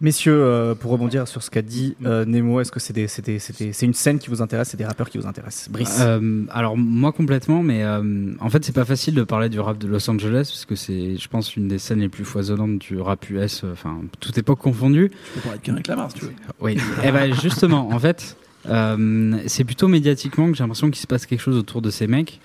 Messieurs, euh, pour rebondir sur ce qu'a dit euh, Nemo, est-ce que c'est, des, c'est, des, c'est, des, c'est une scène qui vous intéresse, c'est des rappeurs qui vous intéressent ? Brice ? euh, Alors moi complètement, mais euh, en fait c'est pas facile de parler du rap de Los Angeles parce que c'est, je pense, une des scènes les plus foisonnantes du rap U S, enfin euh, toute époque confondue. Je peux parler de Kendrick Lamar, si tu veux. Oui. Et ben justement, en fait. Euh, c'est plutôt médiatiquement que j'ai l'impression qu'il se passe quelque chose autour de ces mecs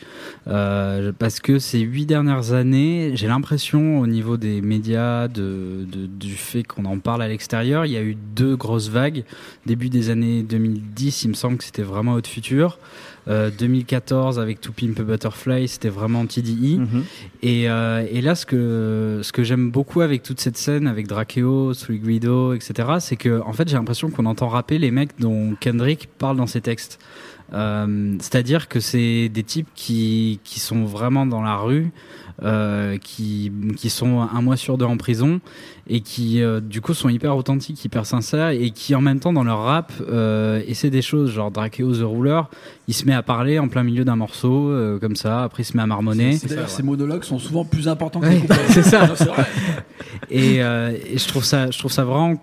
euh, parce que ces huit dernières années, j'ai l'impression au niveau des médias, de, de, du fait qu'on en parle à l'extérieur, il y a eu deux grosses vagues. Début des années deux mille dix, il me semble que c'était vraiment Haute Future. Euh, deux mille quatorze avec To Pimp a Butterfly, c'était vraiment T D I. Mm-hmm. Et, euh, et là, ce que, ce que j'aime beaucoup avec toute cette scène, avec Drakeo, Sweet Guido, et cetera, c'est que en fait, j'ai l'impression qu'on entend rapper les mecs dont Kendrick parle dans ses textes. Euh, c'est-à-dire que c'est des types qui, qui sont vraiment dans la rue, euh, qui, qui sont un mois sur deux en prison et qui euh, du coup sont hyper authentiques, hyper sincères et qui en même temps dans leur rap euh, essaient des choses, genre Drakeo The Ruler, il se met à parler en plein milieu d'un morceau euh, comme ça, après il se met à marmonner. C'est, c'est d'ailleurs, ces ouais. monologues sont souvent plus importants que les couplets. C'est ça. Non, c'est vrai. Et, euh, et je trouve ça, je trouve ça vraiment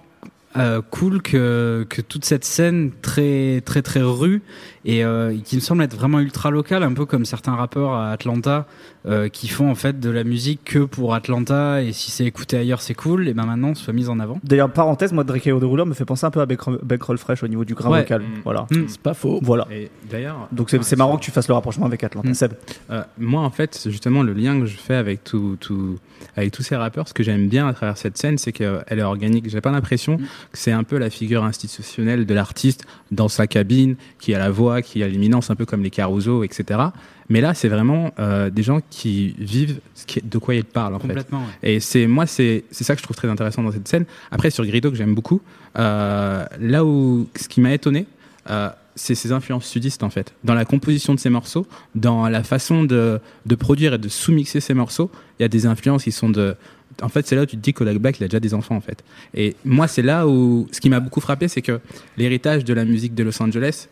Euh, cool que que toute cette scène très très très rue et euh, qui me semble être vraiment ultra locale, un peu comme certains rappeurs à Atlanta euh, qui font en fait de la musique que pour Atlanta et si c'est écouté ailleurs c'est cool, et ben maintenant soit mise en avant. D'ailleurs, parenthèse, moi Drakeo The Ruler me fait penser un peu à Bankroll Fresh au niveau du grain ouais. vocal, mmh. voilà, mmh. c'est pas faux, voilà. Et d'ailleurs, donc c'est, c'est marrant que tu fasses le rapprochement avec Atlanta. Mmh. Seb, euh, moi en fait c'est justement le lien que je fais avec tout tout avec tous ces rappeurs. Ce que j'aime bien à travers cette scène, c'est qu'elle est organique. J'ai pas l'impression mmh. c'est un peu la figure institutionnelle de l'artiste dans sa cabine, qui a la voix, qui a l'imminence, un peu comme les Caruso, et cetera. Mais là, c'est vraiment euh, des gens qui vivent ce qui est, de quoi ils parlent, en fait. Complètement, ouais. Et c'est, moi, c'est, c'est ça que je trouve très intéressant dans cette scène. Après, sur Greedo, que j'aime beaucoup, euh, là où ce qui m'a étonné, euh, c'est ses influences sudistes, en fait. Dans la composition de ses morceaux, dans la façon de, de produire et de sous-mixer ses morceaux, il y a des influences qui sont de... En fait, c'est là où tu te dis qu'Olak Black, il a déjà des enfants, en fait. Et moi, c'est là où... Ce qui m'a beaucoup frappé, c'est que l'héritage de la musique de Los Angeles,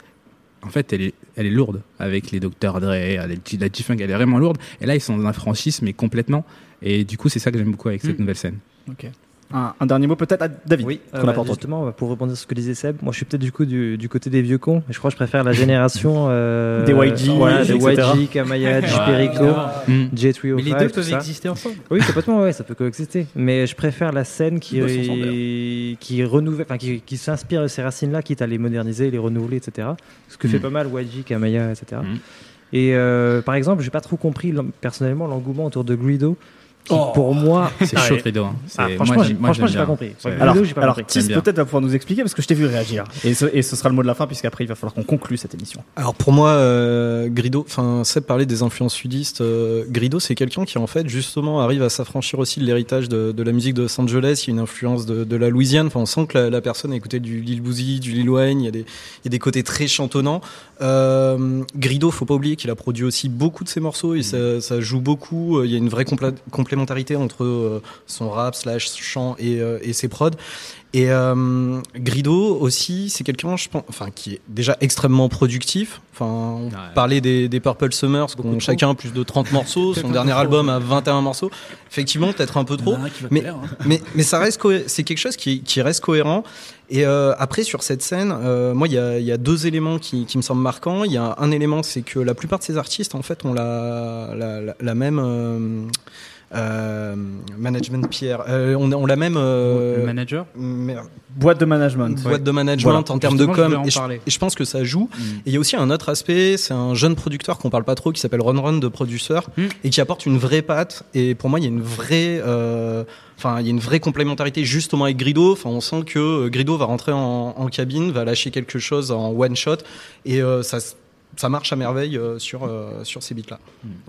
en fait, elle est, elle est lourde. Avec les docteur Dre, la G-Funk, elle est vraiment lourde. Et là, ils sont dans un franchisme, mais complètement. Et du coup, c'est ça que j'aime beaucoup avec cette mmh. nouvelle scène. Ok. Un, un dernier mot peut-être à David. Oui, euh, bah, justement, pour rebondir sur ce que disait Seb, moi je suis peut-être du coup du, du côté des vieux cons. Je crois que je préfère la génération euh, des Y G, voilà, des Y G, Kamaya, Perico, mm. J trois cent cinq. Mais les deux peuvent exister ensemble. Oui, complètement, ouais, ça peut coexister. Mais je préfère la scène qui est qui, qui, renouvelle, enfin, qui, qui s'inspire de ces racines-là, quitte à les moderniser, les renouveler, et cetera. Ce que mmh. fait pas mal Y G, Kamaya, et cetera. Mmh. Et euh, par exemple, j'ai pas trop compris personnellement l'engouement autour de Greedo. Oh. Pour moi, c'est chaud Greedo. Hein. Ah, franchement, moi, j'ai, moi, franchement, j'ai pas compris. Alors, Greedo, j'ai pas alors compris. Tis peut-être va pouvoir nous expliquer parce que je t'ai vu réagir. Et ce, et ce sera le mot de la fin puisqu'après il va falloir qu'on conclue cette émission. Alors pour moi, euh, Greedo. Enfin, Seb parlait des influences sudistes. Euh, Greedo, c'est quelqu'un qui en fait justement arrive à s'affranchir aussi de l'héritage de, de la musique de Los Angeles. Il y a une influence de, de la Louisiane. Enfin, on sent que la, la personne a écouté du Lil Boozy, du Lil Wayne. Il y a des, il y a des côtés très chantonnants. Euh, Greedo, faut pas oublier qu'il a produit aussi beaucoup de ses morceaux. Et mmh. ça, ça joue beaucoup. Il y a une vraie compla- complémentarité entre euh, son rap slash chant et, euh, et ses prods. Et euh, Greedo aussi, c'est quelqu'un, je pense, enfin, qui est déjà extrêmement productif. Enfin, on ouais. parlait des, des Purple Summers, qui ont chacun plus de trente morceaux. Son dernier trop, album ouais. a vingt et un morceaux. Effectivement, peut-être un peu trop. Mais, plaire, hein. mais, mais ça reste cohé- c'est quelque chose qui, qui reste cohérent. Et euh, après, sur cette scène, euh, moi, il y a, y a deux éléments qui, qui me semblent marquants. Il y a un élément, c'est que la plupart de ces artistes, en fait, ont la, la, la, la même... Euh, Euh, management Pierre euh, on, on l'a même euh, manager merde. boîte de management boîte ouais. de management voilà. en termes de com et je, et je pense que ça joue mm. et il y a aussi un autre aspect, c'est un jeune producteur qu'on parle pas trop qui s'appelle Ron Ron de Producer mm. et qui apporte une vraie patte et pour moi il y a une vraie euh, Enfin, il y a une vraie complémentarité justement avec Greedo. Enfin, on sent que Greedo va rentrer en, en cabine, va lâcher quelque chose en one shot et euh, ça ça marche à merveille euh, sur euh, sur ces beats là.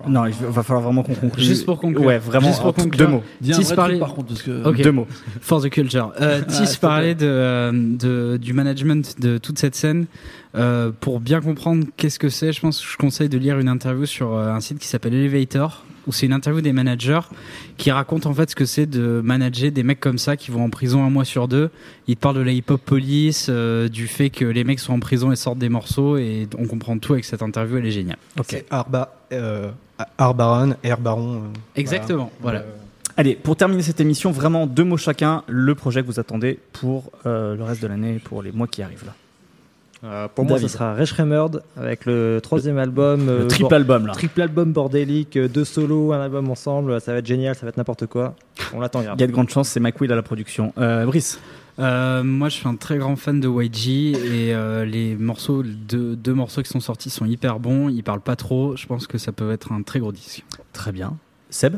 Non, il va falloir vraiment qu'on conclue. Juste pour conclure. Ouais, vraiment. Juste pour conclure, deux mots. Tis parlait par contre parce que okay. deux mots. Force de culture. Euh, Tis ah, parlait de, euh, de du management de toute cette scène. Euh, pour bien comprendre qu'est-ce que c'est, je pense que je conseille de lire une interview sur euh, un site qui s'appelle Elevator, où c'est une interview des managers qui raconte en fait ce que c'est de manager des mecs comme ça qui vont en prison un mois sur deux. Ils te parlent de la hip-hop police, euh, du fait que les mecs sont en prison et sortent des morceaux, et on comprend tout avec cette interview, elle est géniale. Ok. C'est Arba, euh, Arbaron, Herbaron. Euh, Exactement, voilà. voilà. Euh... Allez, pour terminer cette émission, vraiment deux mots chacun, le projet que vous attendez pour euh, le reste de l'année, pour les mois qui arrivent là. Euh, pour David. Moi, ce sera Rage Remord avec le troisième album, le euh, triple album là, triple album bordélique, deux solos, un album ensemble. Ça va être génial, ça va être n'importe quoi. On l'attend. Il y a de grandes chances. C'est Mike Will à la production. Euh, Brice. Euh, moi, je suis un très grand fan de Y G et euh, les morceaux, deux, deux morceaux qui sont sortis sont hyper bons. Ils parlent pas trop. Je pense que ça peut être un très gros disque. Très bien. Seb.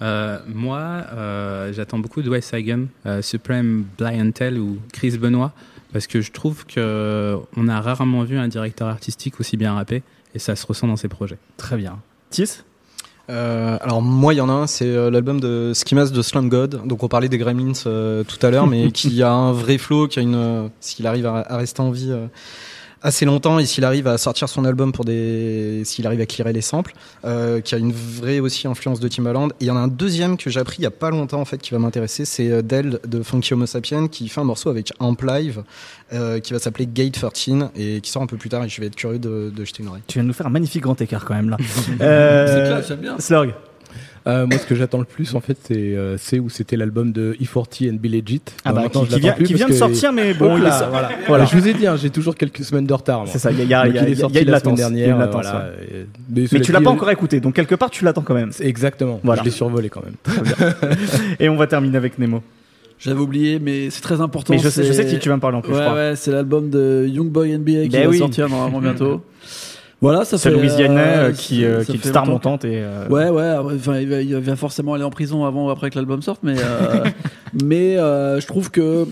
Euh, moi, euh, j'attends beaucoup de Wes Hagen, euh, Supreme Bliantel ou Chris Benoit. Parce que je trouve qu'on a rarement vu un directeur artistique aussi bien rappé, et ça se ressent dans ses projets. Très bien. Tis euh, Alors moi, il y en a un, c'est l'album de Skimas de Slum God. Donc on parlait des Gremlins euh, tout à l'heure, mais qui a un vrai flow, qui a une, euh, s'il arrive à, à rester en vie... Euh, assez longtemps, et s'il arrive à sortir son album pour des, s'il arrive à clearer les samples, euh, qui a une vraie aussi influence de Timbaland. Et il y en a un deuxième que j'ai appris il y a pas longtemps en fait qui va m'intéresser, c'est Del de Funky Homo Sapien qui fait un morceau avec Amp Live euh, qui va s'appeler Gate treize et qui sort un peu plus tard, et je vais être curieux de, de jeter une oreille. Tu viens de nous faire un magnifique grand écart quand même là. euh, c'est clair, j'aime bien. Slurg. Euh, moi, ce que j'attends le plus, en fait, c'est, euh, c'est où c'était l'album de E quarante and Be Legit. Ah bah, qui, qui vient, qui vient de sortir, mais bon, il est sorti. Voilà. Voilà. Je vous ai dit, hein, j'ai toujours quelques semaines de retard. Moi. C'est ça, il y a, y a, donc, y a, il est sorti y a une latence. Dernière, y a une latence voilà. ouais. Mais, mais tu l'as dit, pas encore écouté, donc quelque part, tu l'attends quand même. C'est exactement, voilà. Je l'ai survolé quand même. Très bien. Et on va terminer avec Nemo. J'avais oublié, mais c'est très important. Mais je, c'est... sais, je sais que tu vas me parler en plus, ouais, je crois. Ouais, c'est l'album de Youngboy N B A qui ben va oui. sortir normalement bientôt. Voilà, ça c'est fait. C'est Louisianais euh, qui, euh, qui est une star montante et. Euh... Ouais, ouais. Enfin, il va, il va forcément aller en prison avant ou après que l'album sorte, mais euh, mais euh, je trouve que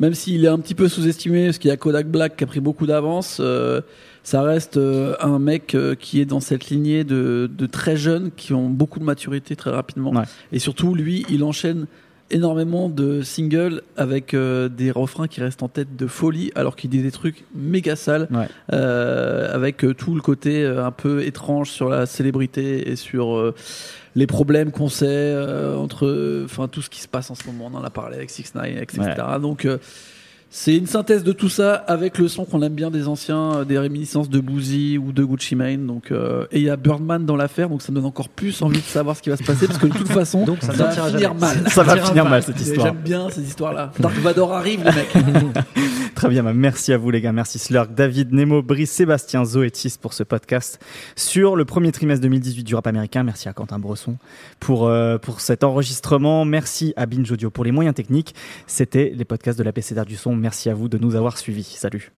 même s'il est un petit peu sous-estimé, parce qu'il y a Kodak Black qui a pris beaucoup d'avance, euh, ça reste euh, un mec euh, qui est dans cette lignée de de très jeunes qui ont beaucoup de maturité très rapidement. Ouais. Et surtout, lui, il enchaîne énormément de singles avec euh, des refrains qui restent en tête de folie alors qu'il dit des trucs méga sales ouais. euh, avec euh, tout le côté euh, un peu étrange sur la célébrité et sur euh, les problèmes qu'on sait euh, entre enfin euh, tout ce qui se passe en ce moment, on en a parlé avec six nine, et cetera. Ouais. Donc euh, C'est une synthèse de tout ça avec le son qu'on aime bien des anciens, euh, des réminiscences de Boozy ou de Gucci Mane. Donc, euh, et il y a Birdman dans l'affaire, donc ça me donne encore plus envie de savoir ce qui va se passer parce que de toute façon, donc, ça, ça, va finir mal. Ça, ça va finir, finir mal cette histoire. J'aime bien ces histoires-là. Dark Vador arrive, les mecs. Très bien, bah merci à vous les gars. Merci Slurg, David, Nemo, Brice, Sébastien, Zo et Tis pour ce podcast sur le premier trimestre deux mille dix-huit du rap américain. Merci à Quentin Bresson pour, euh, pour cet enregistrement. Merci à Binge Audio pour les moyens techniques. C'était les podcasts de l'A B C D R du son. Merci à vous de nous avoir suivis. Salut.